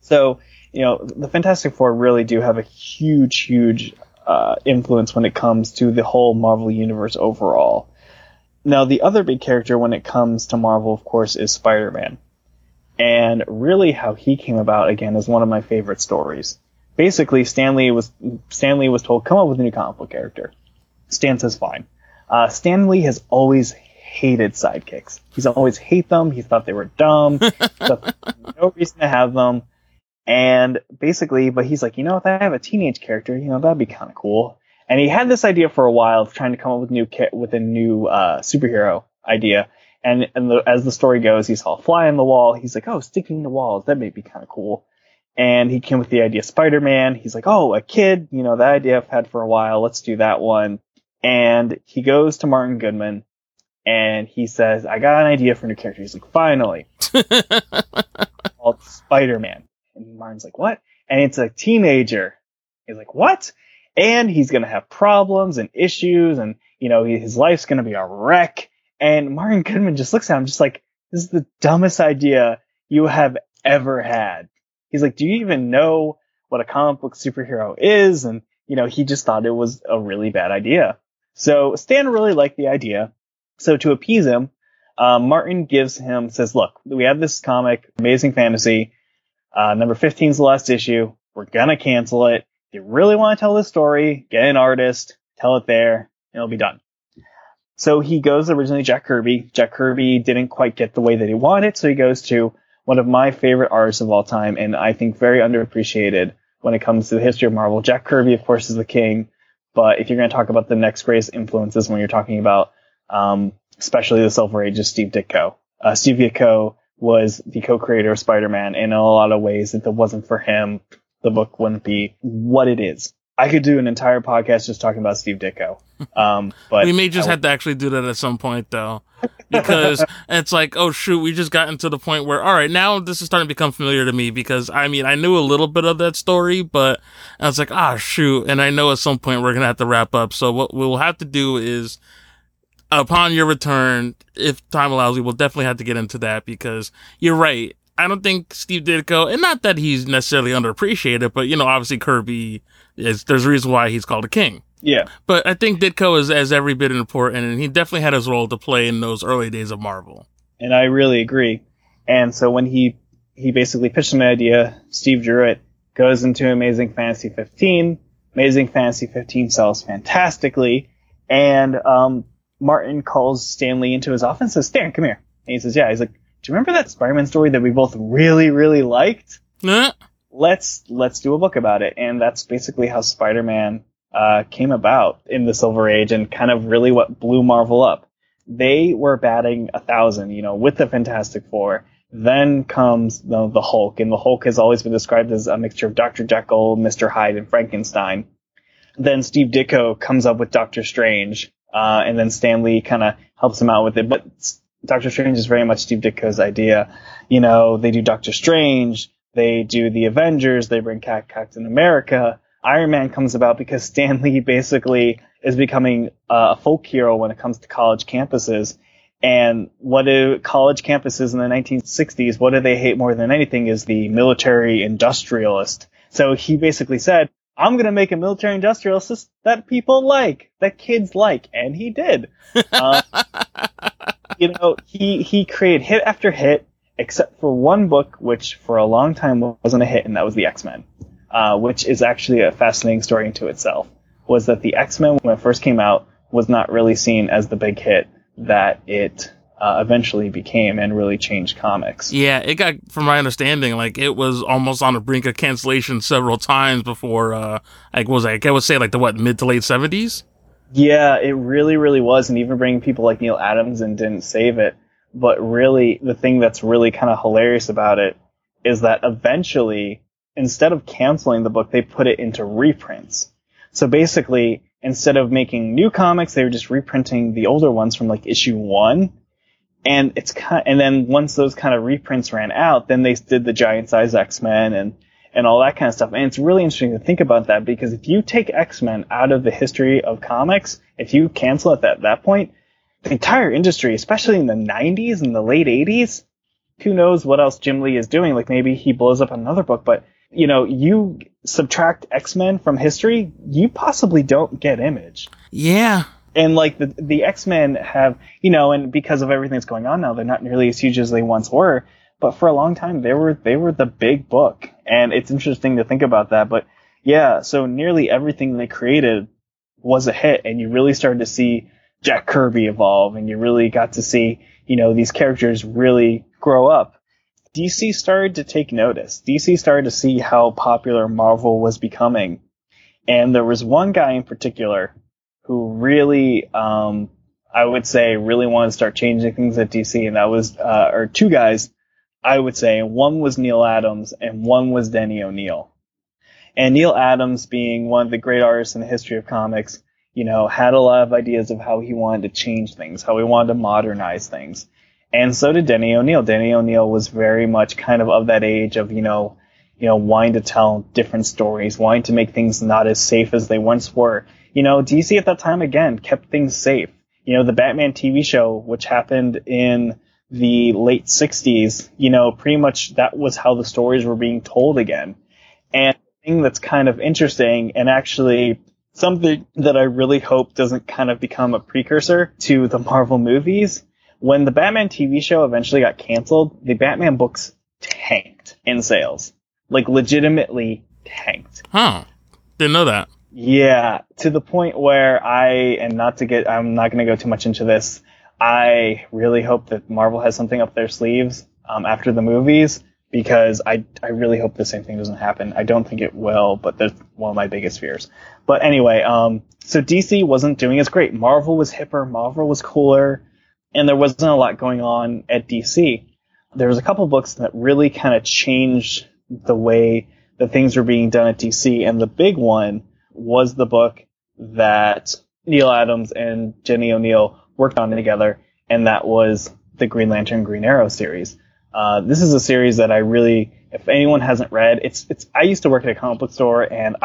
So, you know, the Fantastic Four really do have a huge, huge influence when it comes to the whole Marvel universe overall. Now, the other big character when it comes to Marvel, of course, is Spider-Man. And really how he came about, again, is one of my favorite stories. Basically, Stan Lee was told, come up with a new comic book character. Stan says, fine. Stan Lee has always hated sidekicks. He's always hated them. He thought they were dumb. He thought there was no reason to have them. And basically, but he's like, you know, if I have a teenage character, you know, that'd be kind of cool. And he had this idea for a while of trying to come up with a new superhero idea. And as the story goes, he saw a fly on the wall. He's like, oh, sticking to walls, that may be kind of cool. And he came with the idea of Spider-Man. He's like, oh, a kid, you know, that idea I've had for a while. Let's do that one. And he goes to Martin Goodman and he says, I got an idea for a new character. He's like, finally. Called Spider-Man. And Martin's like, what? And it's a teenager. He's like, what? And he's going to have problems and issues and, you know, his life's going to be a wreck. And Martin Goodman just looks at him just like, this is the dumbest idea you have ever had. He's like, do you even know what a comic book superhero is? And, you know, he just thought it was a really bad idea. So Stan really liked the idea. So to appease him, Martin says, look, we have this comic, Amazing Fantasy. Number 15 is the last issue. We're going to cancel it. If you really want to tell this story, get an artist, tell it there, and it'll be done. So he goes originally Jack Kirby. Jack Kirby didn't quite get the way that he wanted, so he goes to one of my favorite artists of all time, and I think very underappreciated when it comes to the history of Marvel. Jack Kirby, of course, is the king, but if you're going to talk about the next greatest influences when you're talking about especially the Silver Age, is Steve Ditko. Steve Ditko was the co-creator of Spider-Man, and in a lot of ways, if it wasn't for him, the book wouldn't be what it is. I could do an entire podcast just talking about Steve Ditko. But we may just have to actually do that at some point, though, because it's like, oh, shoot, we just gotten to the point where, all right, now this is starting to become familiar to me because, I mean, I knew a little bit of that story, but I was like, ah, shoot. And I know at some point we're going to have to wrap up. So what we'll have to do is, upon your return, if time allows, we will definitely have to get into that because you're right. I don't think Steve Ditko, and not that he's necessarily underappreciated, but, you know, obviously Kirby, there's a reason why he's called a king. Yeah. But I think Ditko is as every bit important, and he definitely had his role to play in those early days of Marvel. And I really agree. And so when he basically pitched him an idea, Steve drew it, goes into Amazing Fantasy 15. Amazing Fantasy 15 sells fantastically, and Martin calls Stan Lee into his office and says, Stan, come here. And he says, yeah. He's like, do you remember that Spider-Man story that we both really, really liked? Nah. Let's do a book about it. And that's basically how Spider-Man came about in the Silver Age and kind of really what blew Marvel up. They were batting 1,000, you know, with the Fantastic Four. Then comes the Hulk, and the Hulk has always been described as a mixture of Dr. Jekyll, Mr. Hyde, and Frankenstein. Then Steve Ditko comes up with Doctor Strange, and then Stan Lee kind of helps him out with it. But Doctor Strange is very much Steve Ditko's idea. You know, they do Doctor Strange, they do the Avengers, they bring Captain America. Iron Man comes about because Stan Lee basically is becoming a folk hero when it comes to college campuses. And what do college campuses in the 1960s, what do they hate more than anything is the military industrialist. So he basically said, I'm going to make a military industrialist that people like, that kids like. And he did. You know, he created hit after hit, except for one book, which for a long time wasn't a hit, and that was the X-Men, which is actually a fascinating story into itself. was that the X-Men, when it first came out, was not really seen as the big hit that it eventually became and really changed comics. Yeah, it got, from my understanding, like, it was almost on the brink of cancellation several times before, mid to late 70s? Yeah, it really, really was, and even bringing people like Neil Adams in didn't save it. But really, the thing that's really kind of hilarious about it is that eventually, instead of canceling the book, they put it into reprints. So basically, instead of making new comics, they were just reprinting the older ones from like issue 1. And it's and then once those kind of reprints ran out, then they did the giant-sized X-Men and all that kind of stuff. And it's really interesting to think about that, because if you take X-Men out of the history of comics, if you cancel it at that point, the entire industry, especially in the 90s and the late 80s, who knows what else Jim Lee is doing? Like, maybe he blows up another book, but, you know, you subtract X-Men from history, you possibly don't get Image. Yeah. And, like, the X-Men have, you know, and because of everything that's going on now, they're not nearly as huge as they once were. But for a long time, they were the big book. And it's interesting to think about that. But, yeah, so nearly everything they created was a hit. And you really started to see Jack Kirby evolve. And you really got to see, you know, these characters really grow up. DC started to take notice. DC started to see how popular Marvel was becoming. And there was one guy in particular who really, I would say, really wanted to start changing things at DC, and that was, or two guys, I would say. One was Neil Adams, and one was Denny O'Neil. And Neil Adams, being one of the great artists in the history of comics, you know, had a lot of ideas of how he wanted to change things, how he wanted to modernize things. And so did Denny O'Neil. Denny O'Neil was very much kind of that age of, you know, wanting to tell different stories, wanting to make things not as safe as they once were. You know, DC at that time, again, kept things safe. You know, the Batman TV show, which happened in the late 60s, you know, pretty much that was how the stories were being told again. And the thing that's kind of interesting, and actually something that I really hope doesn't kind of become a precursor to the Marvel movies, when the Batman TV show eventually got canceled, the Batman books tanked in sales. Like, legitimately tanked. Huh. Didn't know that. Yeah, to the point where I'm not going to go too much into this. I really hope that Marvel has something up their sleeves after the movies, because I really hope the same thing doesn't happen. I don't think it will, but that's one of my biggest fears. But anyway, so DC wasn't doing as great. Marvel was hipper, Marvel was cooler, and there wasn't a lot going on at DC. There was a couple books that really kind of changed the way that things were being done at DC, and the big one was the book that Neil Adams and Denny O'Neil worked on together, and that was the Green Lantern, Green Arrow series. This is a series that I really, if anyone hasn't read, it's. I used to work at a comic book store, and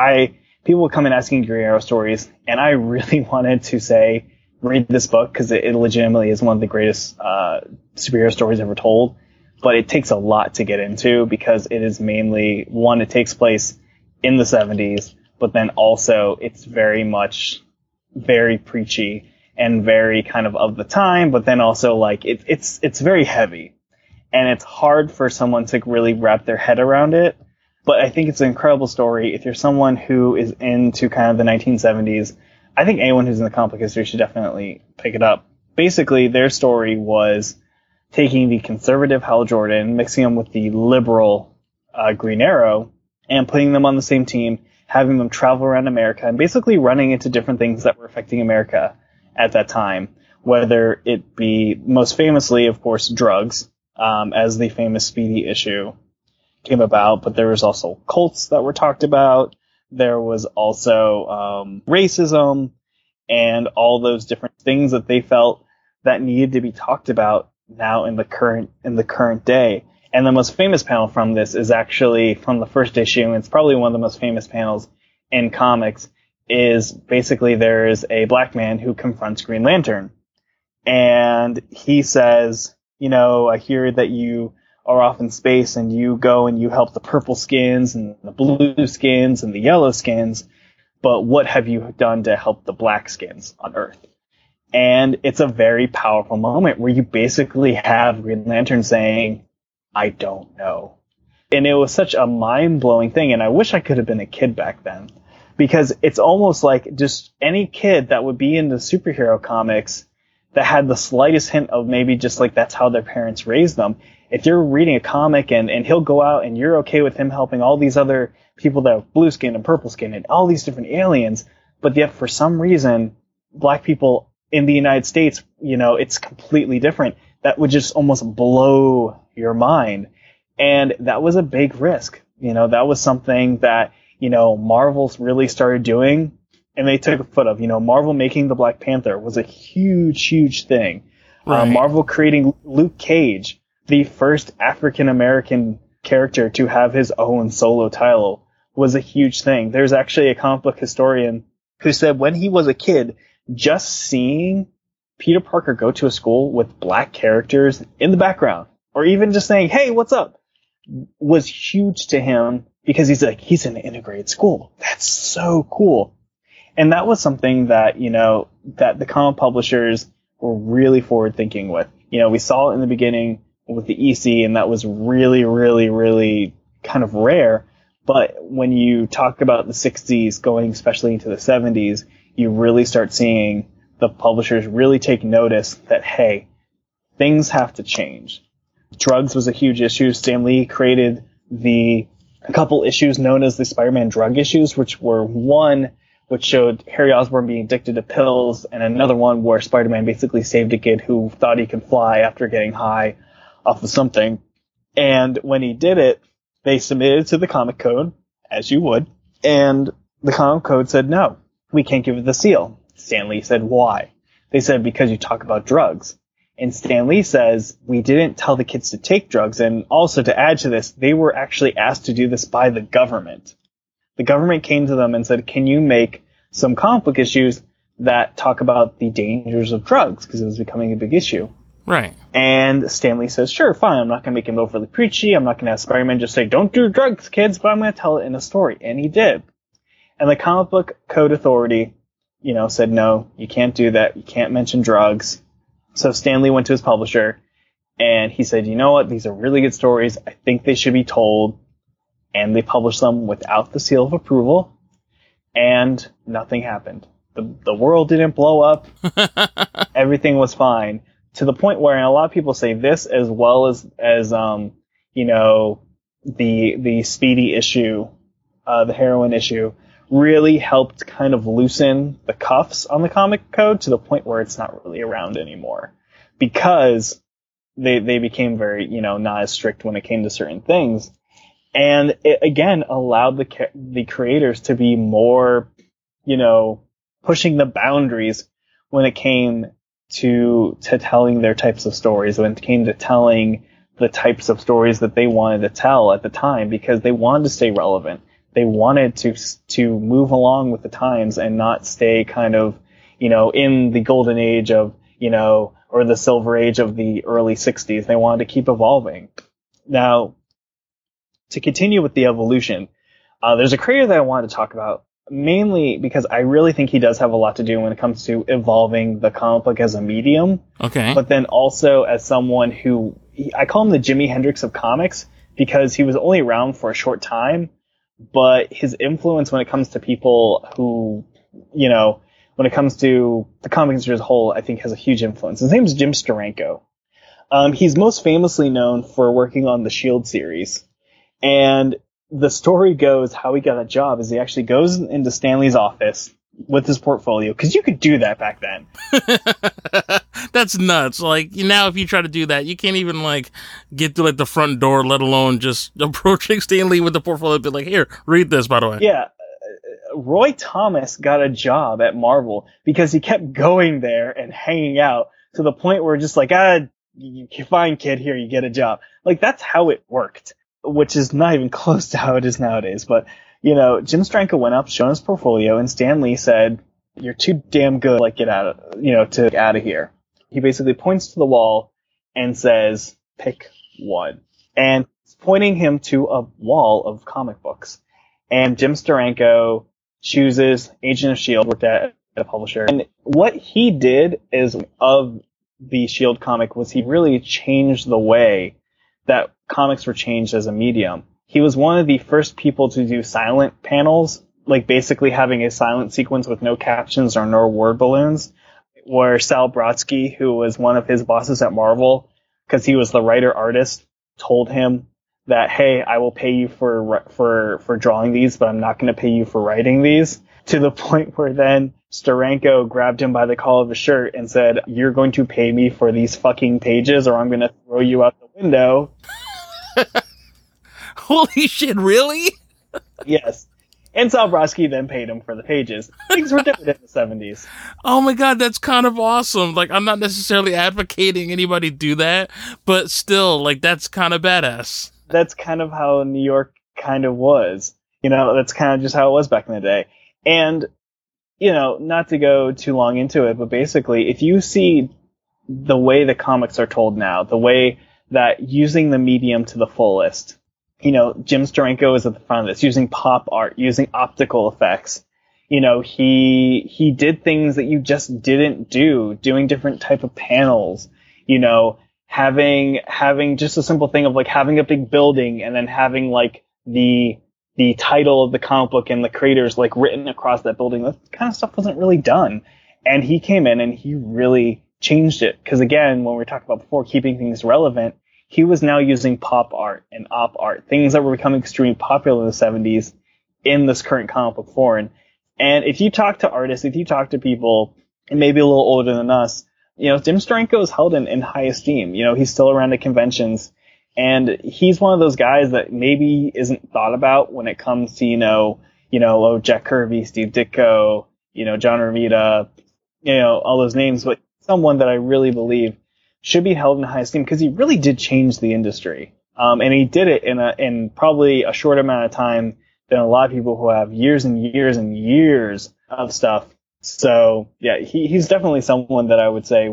people would come in asking Green Arrow stories, and I really wanted to say, read this book, because it legitimately is one of the greatest superhero stories ever told. But it takes a lot to get into, because it is mainly, one, it takes place in the 70s, but then also it's very much very preachy and very kind of the time, but then also like it's very heavy, and it's hard for someone to really wrap their head around it. But I think it's an incredible story. If you're someone who is into kind of the 1970s, I think anyone who's in the comic history should definitely pick it up. Basically, their story was taking the conservative Hal Jordan, mixing him with the liberal Green Arrow, and putting them on the same team, having them travel around America, and basically running into different things that were affecting America at that time, whether it be, most famously, of course, drugs, as the famous Speedy issue came about, but there was also cults that were talked about, there was also racism, and all those different things that they felt that needed to be talked about now in the current day. And the most famous panel from this is actually from the first issue, and it's probably one of the most famous panels in comics, is basically there is a black man who confronts Green Lantern. And he says, you know, I hear that you are off in space and you go and you help the purple skins and the blue skins and the yellow skins, but what have you done to help the black skins on Earth? And it's a very powerful moment where you basically have Green Lantern saying, I don't know. And it was such a mind-blowing thing, and I wish I could have been a kid back then, because it's almost like just any kid that would be into superhero comics that had the slightest hint of maybe just like that's how their parents raised them. If you're reading a comic and he'll go out and you're okay with him helping all these other people that have blue skin and purple skin and all these different aliens, but yet for some reason, black people in the United States, you know, it's completely different. That would just almost blow your mind. And that was a big risk. You know, that was something that, you know, Marvel's really started doing and they took a foot of, you know, Marvel making the Black Panther was a huge, huge thing. Right. Marvel creating Luke Cage, the first African-American character to have his own solo title, was a huge thing. There's actually a comic book historian who said when he was a kid, just seeing Peter Parker go to a school with black characters in the background, or even just saying, hey, what's up, was huge to him because he's like, he's in an integrated school. That's so cool. And that was something that, you know, that the comic publishers were really forward thinking with. You know, we saw it in the beginning with the EC, and that was really, really, really kind of rare. But when you talk about the 60s going especially into the 70s, you really start seeing the publishers really take notice that, hey, things have to change. Drugs was a huge issue. Stan Lee created a couple issues known as the Spider-Man drug issues, which were one which showed Harry Osborn being addicted to pills, and another one where Spider-Man basically saved a kid who thought he could fly after getting high off of something. And when he did it, they submitted to the comic code, as you would, and the comic code said, no, we can't give it the seal. Stan Lee said, why? They said, because you talk about drugs. And Stan Lee says, we didn't tell the kids to take drugs. And also to add to this, they were actually asked to do this by the government. The government came to them and said, can you make some comic book issues that talk about the dangers of drugs? Because it was becoming a big issue. Right. And Stan Lee says, sure, fine. I'm not going to make him overly preachy. I'm not going to have Spider-Man just say, don't do drugs, kids, but I'm going to tell it in a story. And he did. And the comic book code authority, you know, said, no, you can't do that. You can't mention drugs. So Stan Lee went to his publisher and he said, you know what? These are really good stories. I think they should be told. And they published them without the seal of approval. And nothing happened. The world didn't blow up. Everything was fine. To the point where, and a lot of people say this as well as you know, the Speedy issue, the heroin issue, really helped kind of loosen the cuffs on the comic code to the point where it's not really around anymore. Because they became very, you know, not as strict when it came to certain things. And it, again, allowed the creators to be more, you know, pushing the boundaries when it came to telling their types of stories, when it came to telling the types of stories that they wanted to tell at the time, because they wanted to stay relevant. They wanted to move along with the times and not stay kind of, you know, in the golden age of, you know, or the silver age of the early 60s. They wanted to keep evolving. Now, to continue with the evolution, there's a creator that I wanted to talk about, mainly because I really think he does have a lot to do when it comes to evolving the comic book as a medium. Okay. But then also as someone who, I call him the Jimi Hendrix of comics, because he was only around for a short time, but his influence when it comes to people who, you know, when it comes to the comic industry as a whole, I think has a huge influence. His name is Jim Steranko. He's most famously known for working on the Shield series. And the story goes how he got that job is he actually goes into Stan Lee's office with his portfolio, because you could do that back then. That's nuts. Like, now if you try to do that, you can't even, like, get to, like, the front door, let alone just approaching Stan Lee with the portfolio and be like, here, read this, by the way. Yeah. Roy Thomas got a job at Marvel because he kept going there and hanging out to the point where just like, fine, kid, here, you get a job. Like, that's how it worked, which is not even close to how it is nowadays. But, you know, Jim Steranko went up, shown his portfolio, and Stan Lee said, you're too damn good, like, get out of here. He basically points to the wall and says, pick one. And he's pointing him to a wall of comic books. And Jim Steranko chooses Agent of S.H.I.E.L.D., worked at a publisher. And what he did is, of the S.H.I.E.L.D. comic, was he really changed the way that comics were changed as a medium. He was one of the first people to do silent panels like basically having a silent sequence with no captions or no word balloons, where Sal Brodsky, who was one of his bosses at Marvel, because he was the writer artist, told him that, hey, I will pay you for drawing these, but I'm not going to pay you for writing these. To the point where then Steranko grabbed him by the collar of his shirt and said, you're going to pay me for these fucking pages or I'm going to throw you out the window. Holy shit, really? Yes. And Sal Brodsky then paid him for the pages. Things were different in the 70s. Oh my god, that's kind of awesome. Like, I'm not necessarily advocating anybody do that, but still, like, that's kind of badass. That's kind of how New York kind of was. You know, that's kind of just how it was back in the day. And, you know, not to go too long into it, but basically, if you see the way the comics are told now, the way that using the medium to the fullest, you know, Jim Steranko is at the front of this, using pop art, using optical effects. You know, he did things that you just didn't do, doing different type of panels, you know, having just a simple thing of like having a big building and then having like the title of the comic book and the creators like written across that building. That kind of stuff wasn't really done. And he came in and he really changed it. Because again, when we were talking about before, keeping things relevant, he was now using pop art and op art, things that were becoming extremely popular in the 70s in this current comic book form. And if you talk to artists, if you talk to people, and maybe a little older than us, you know, Jim Steranko is held in high esteem. You know, he's still around at conventions. And he's one of those guys that maybe isn't thought about when it comes to, you know, Jack Kirby, Steve Ditko, you know, John Romita, you know, all those names. But someone that I really believe should be held in high esteem because he really did change the industry. And he did it in probably a short amount of time than a lot of people who have years and years and years of stuff. So, yeah, he's definitely someone that I would say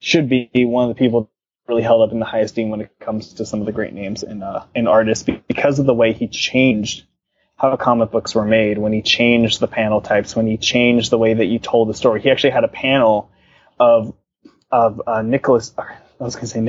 should be one of the people really held up in the high esteem when it comes to some of the great names in artists because of the way he changed how comic books were made, when he changed the panel types, when he changed the way that you told the story. He actually had a panel of Nick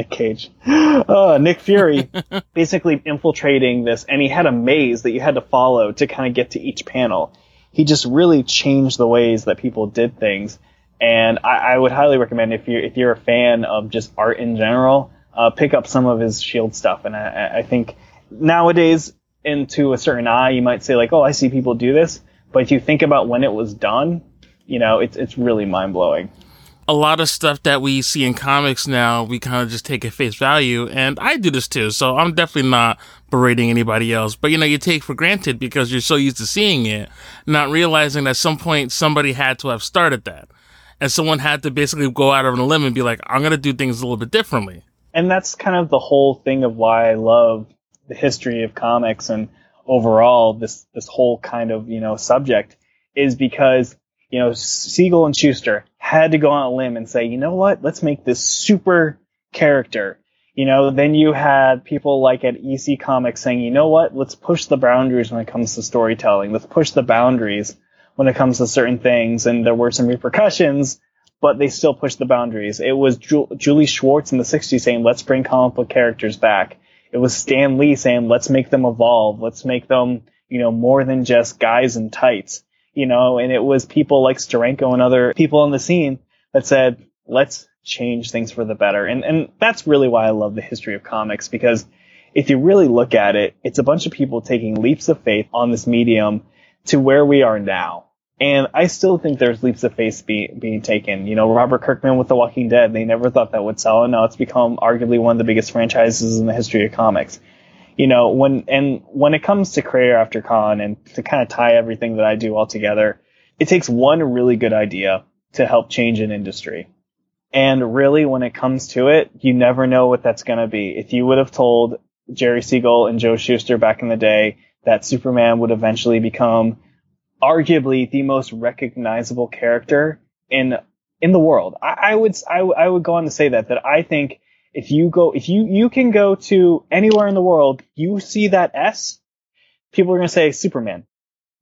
Cage, Nick Fury, basically infiltrating this, and he had a maze that you had to follow to kind of get to each panel. He just really changed the ways that people did things. And I would highly recommend if you're a fan of just art in general, pick up some of his Shield stuff. And I think nowadays, into a certain eye, you might say like, "Oh, I see people do this," but if you think about when it was done, you know, it's really mind blowing. A lot of stuff that we see in comics now, we kind of just take at face value, and I do this too. So I'm definitely not berating anybody else, but you know, you take for granted because you're so used to seeing it, not realizing that at some point somebody had to have started that. And someone had to basically go out on a limb and be like, I'm going to do things a little bit differently. And that's kind of the whole thing of why I love the history of comics and overall this whole kind of, you know, subject is because, you know, Siegel and Shuster had to go on a limb and say, you know what, let's make this super character. You know, then you had people like at EC Comics saying, you know what, let's push the boundaries when it comes to storytelling. Let's push the boundaries when it comes to certain things, and there were some repercussions, but they still pushed the boundaries. It was Julie Schwartz in the 60s saying, let's bring comic book characters back. It was Stan Lee saying, let's make them evolve. Let's make them, you know, more than just guys in tights, you know, and it was people like Steranko and other people on the scene that said, let's change things for the better. And that's really why I love the history of comics, because if you really look at it, it's a bunch of people taking leaps of faith on this medium to where we are now. And I still think there's leaps of faith being taken. You know, Robert Kirkman with The Walking Dead, they never thought that would sell, and now it's become arguably one of the biggest franchises in the history of comics. You know, when it comes to Creator After Con, and to kind of tie everything that I do all together, it takes one really good idea to help change an industry. And really, when it comes to it, you never know what that's going to be. If you would have told Jerry Siegel and Joe Shuster back in the day that Superman would eventually become arguably the most recognizable character in the world, I would go on to say that I think if you can go to anywhere in the world, you see that S, people are going to say Superman.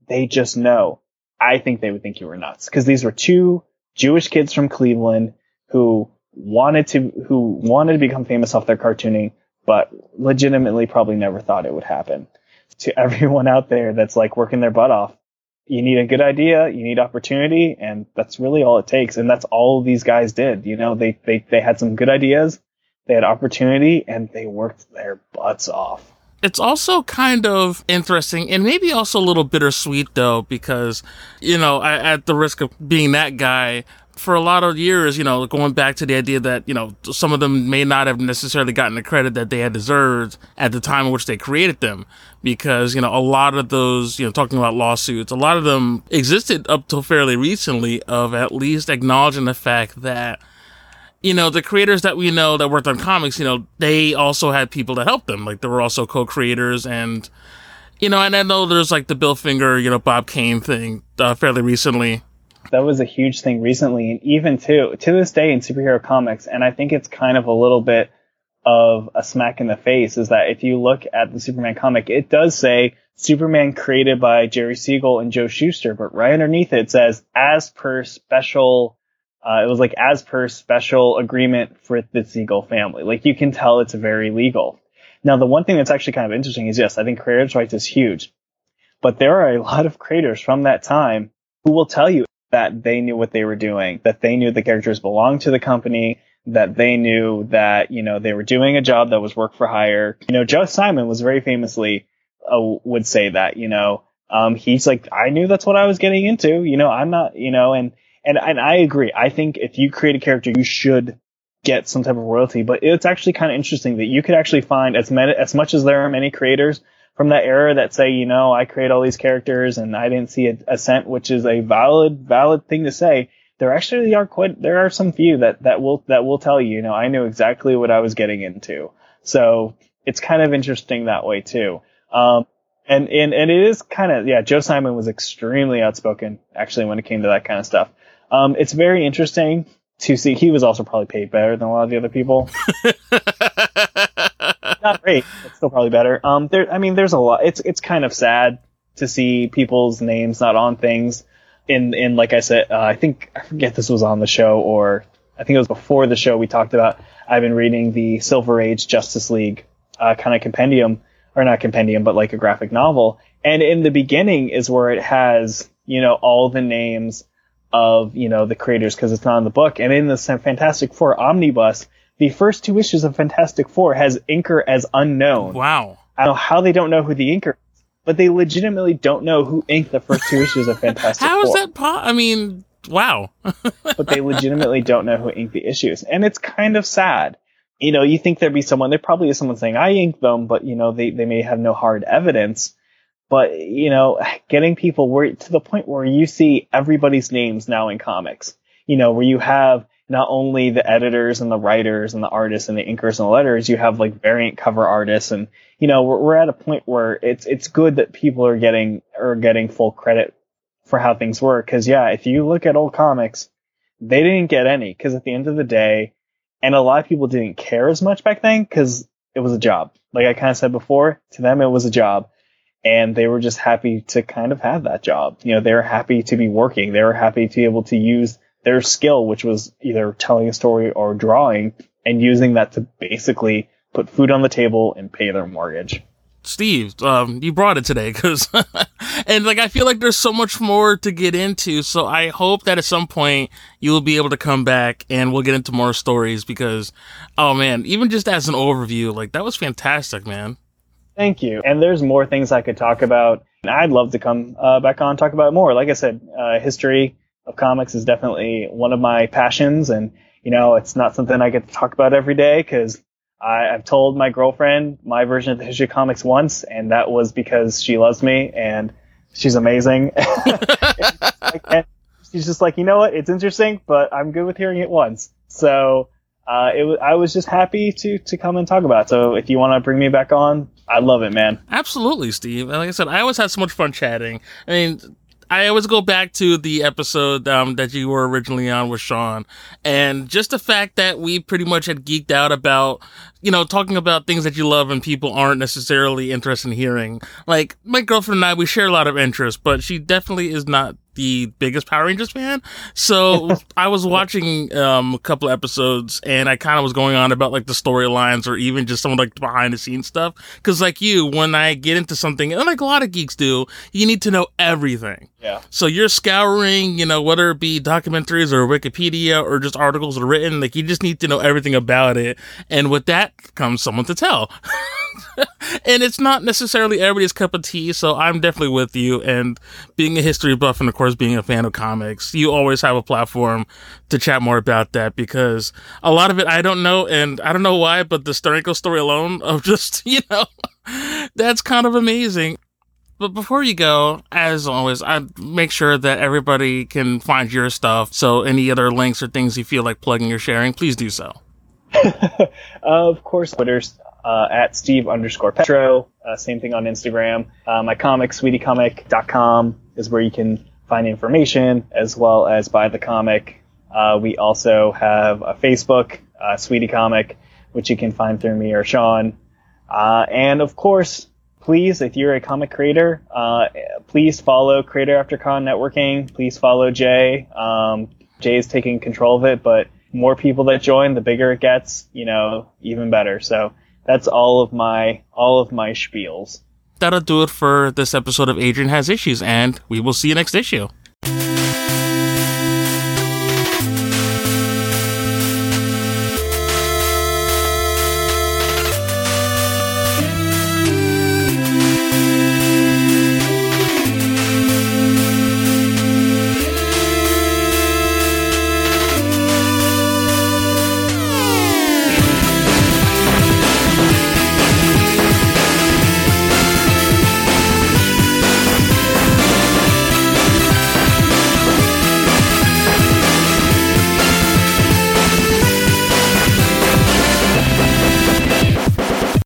They just know. I think they would think you were nuts, because these were two Jewish kids from Cleveland who wanted to become famous off their cartooning, but legitimately probably never thought it would happen. To everyone out there that's like working their butt off, You need a good idea, you need opportunity, and that's really all it takes. And that's all these guys did. You know, they had some good ideas, they had opportunity, and they worked their butts off. It's also kind of interesting and maybe also a little bittersweet, though, because, you know, at the risk of being that guy, for a lot of years, you know, going back to the idea that, you know, some of them may not have necessarily gotten the credit that they had deserved at the time in which they created them. Because, you know, a lot of those, you know, talking about lawsuits, a lot of them existed up till fairly recently of at least acknowledging the fact that, you know, the creators that we know that worked on comics, you know, they also had people that helped them. Like, there were also co-creators and, you know, and I know there's like the Bill Finger, you know, Bob Kane thing fairly recently. That was a huge thing recently. And even to this day in superhero comics, and I think it's kind of a little bit of a smack in the face, is that if you look at the Superman comic, it does say Superman created by Jerry Siegel and Joe Shuster, but right underneath it says, as per special... it was like as per special agreement for the Siegel family. Like, you can tell it's very legal. Now, the one thing that's actually kind of interesting is, yes, I think creators' rights is huge, but there are a lot of creators from that time who will tell you that they knew what they were doing, that they knew the characters belonged to the company, that they knew that, you know, they were doing a job that was work for hire. You know, Joe Simon was very famously would say that, you know, he's like, I knew that's what I was getting into. You know, I'm not, you know, And I agree. I think if you create a character, you should get some type of royalty. But it's actually kind of interesting that you could actually find, as much as there are many creators from that era that say, you know, I create all these characters and I didn't see a cent, which is a valid thing to say. There actually are there are some few that will tell you, you know, I knew exactly what I was getting into. So it's kind of interesting that way too. And it is kind of, yeah, Joe Simon was extremely outspoken actually when it came to that kind of stuff. It's very interesting to see. He was also probably paid better than a lot of the other people. Not great, but still probably better. There's a lot. It's kind of sad to see people's names not on things. In like I said, I forget this was on the show, or I think it was before the show we talked about. I've been reading the Silver Age Justice League kind of compendium, or not compendium, but like a graphic novel. And in the beginning is where it has, you know, all the names of, you know, the creators, because it's not in the book. And in the Fantastic Four omnibus, the first two issues of Fantastic Four has inker as unknown. Wow. I don't know how they don't know who the inker is, but they legitimately don't know who inked the first two issues of Fantastic Four. How is that wow. But they legitimately don't know who inked the issues. And it's kind of sad. You know, you think there'd be someone, there probably is someone saying, I inked them, but, you know, they may have no hard evidence. But, you know, getting people to the point where you see everybody's names now in comics, you know, where you have not only the editors and the writers and the artists and the inkers and the letters, you have like variant cover artists. And, you know, we're at a point where it's good that people are getting full credit for how things were. Because, yeah, if you look at old comics, they didn't get any, because at the end of the day, and a lot of people didn't care as much back then because it was a job. Like I kind of said before, to them, it was a job. And they were just happy to kind of have that job. You know, they were happy to be working. They were happy to be able to use their skill, which was either telling a story or drawing, and using that to basically put food on the table and pay their mortgage. Steve, you brought it today because, and like, I feel like there's so much more to get into. So I hope that at some point you will be able to come back and we'll get into more stories because, oh man, even just as an overview, like that was fantastic, man. Thank you. And there's more things I could talk about. And I'd love to come back on and talk about more. Like I said, history of comics is definitely one of my passions. And, you know, it's not something I get to talk about every day because I've told my girlfriend my version of the history of comics once. And that was because she loves me and she's amazing. And she's just like, you know what? It's interesting, but I'm good with hearing it once. So I was just happy to come and talk about it. So if you want to bring me back on, I love it, man. Absolutely, Steve. And like I said, I always had so much fun chatting. I mean, I always go back to the episode that you were originally on with Sean. And just the fact that we pretty much had geeked out about, you know, talking about things that you love and people aren't necessarily interested in hearing. Like, my girlfriend and I, we share a lot of interests, but she definitely is not the biggest Power Rangers fan. So I was watching a couple of episodes, and I kind of was going on about like the storylines or even just some of like the behind the scenes stuff. Cause like you, when I get into something, and like a lot of geeks do, you need to know everything. Yeah. So you're scouring, you know, whether it be documentaries or Wikipedia or just articles that are written, like you just need to know everything about it. And with that comes someone to tell. And it's not necessarily everybody's cup of tea. So I'm definitely with you. And being a history buff and of course being a fan of comics, you always have a platform to chat more about that, because a lot of it I don't know, and I don't know why, but the Steranko story alone of just, you know, that's kind of amazing. But before you go, as always, I make sure that everybody can find your stuff. So any other links or things you feel like plugging or sharing, please do so. Of course, Twitter's at Steve_Petro. Same thing on Instagram. My comic, sweetiecomic.com, is where you can find information, as well as buy the comic. We also have a Facebook, Sweetie Comic, which you can find through me or Sean. And of course, please, if you're a comic creator, please follow Creator After Con Networking. Please follow Jay. Jay is taking control of it, but more people that join, the bigger it gets, you know, even better. So that's all of my spiels. That'll do it for this episode of Adrian Has Issues, and we will see you next issue.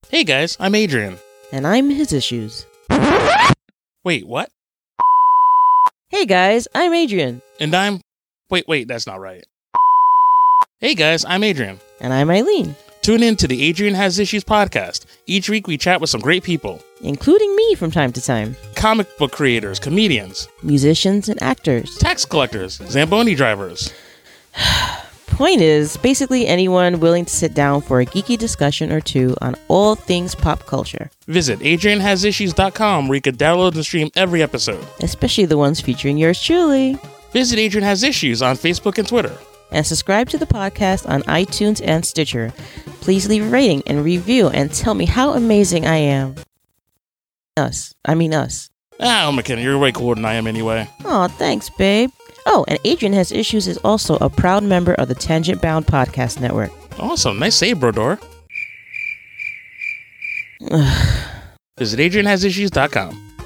Hey guys, I'm Adrian. And I'm His Issues. Wait, what? Hey guys, I'm Adrian. And I'm... Wait, that's not right. Hey guys, I'm Adrian. And I'm Eileen. Tune in to the Adrian Has Issues podcast. Each week we chat with some great people. Including me from time to time. Comic book creators, comedians. Musicians and actors. Tax collectors, Zamboni drivers. Point is, basically anyone willing to sit down for a geeky discussion or two on all things pop culture. Visit AdrianHasIssues.com where you can download and stream every episode. Especially the ones featuring yours truly. Visit Adrian Has Issues on Facebook and Twitter. And subscribe to the podcast on iTunes and Stitcher. Please leave a rating and review and tell me how amazing I am. I mean us. Oh, McKenna, you're way cooler than I am anyway. Aw, thanks, babe. Oh, and Adrian Has Issues is also a proud member of the Tangent Bound Podcast Network. Awesome. Nice save, Brodor. Visit AdrianHasIssues.com.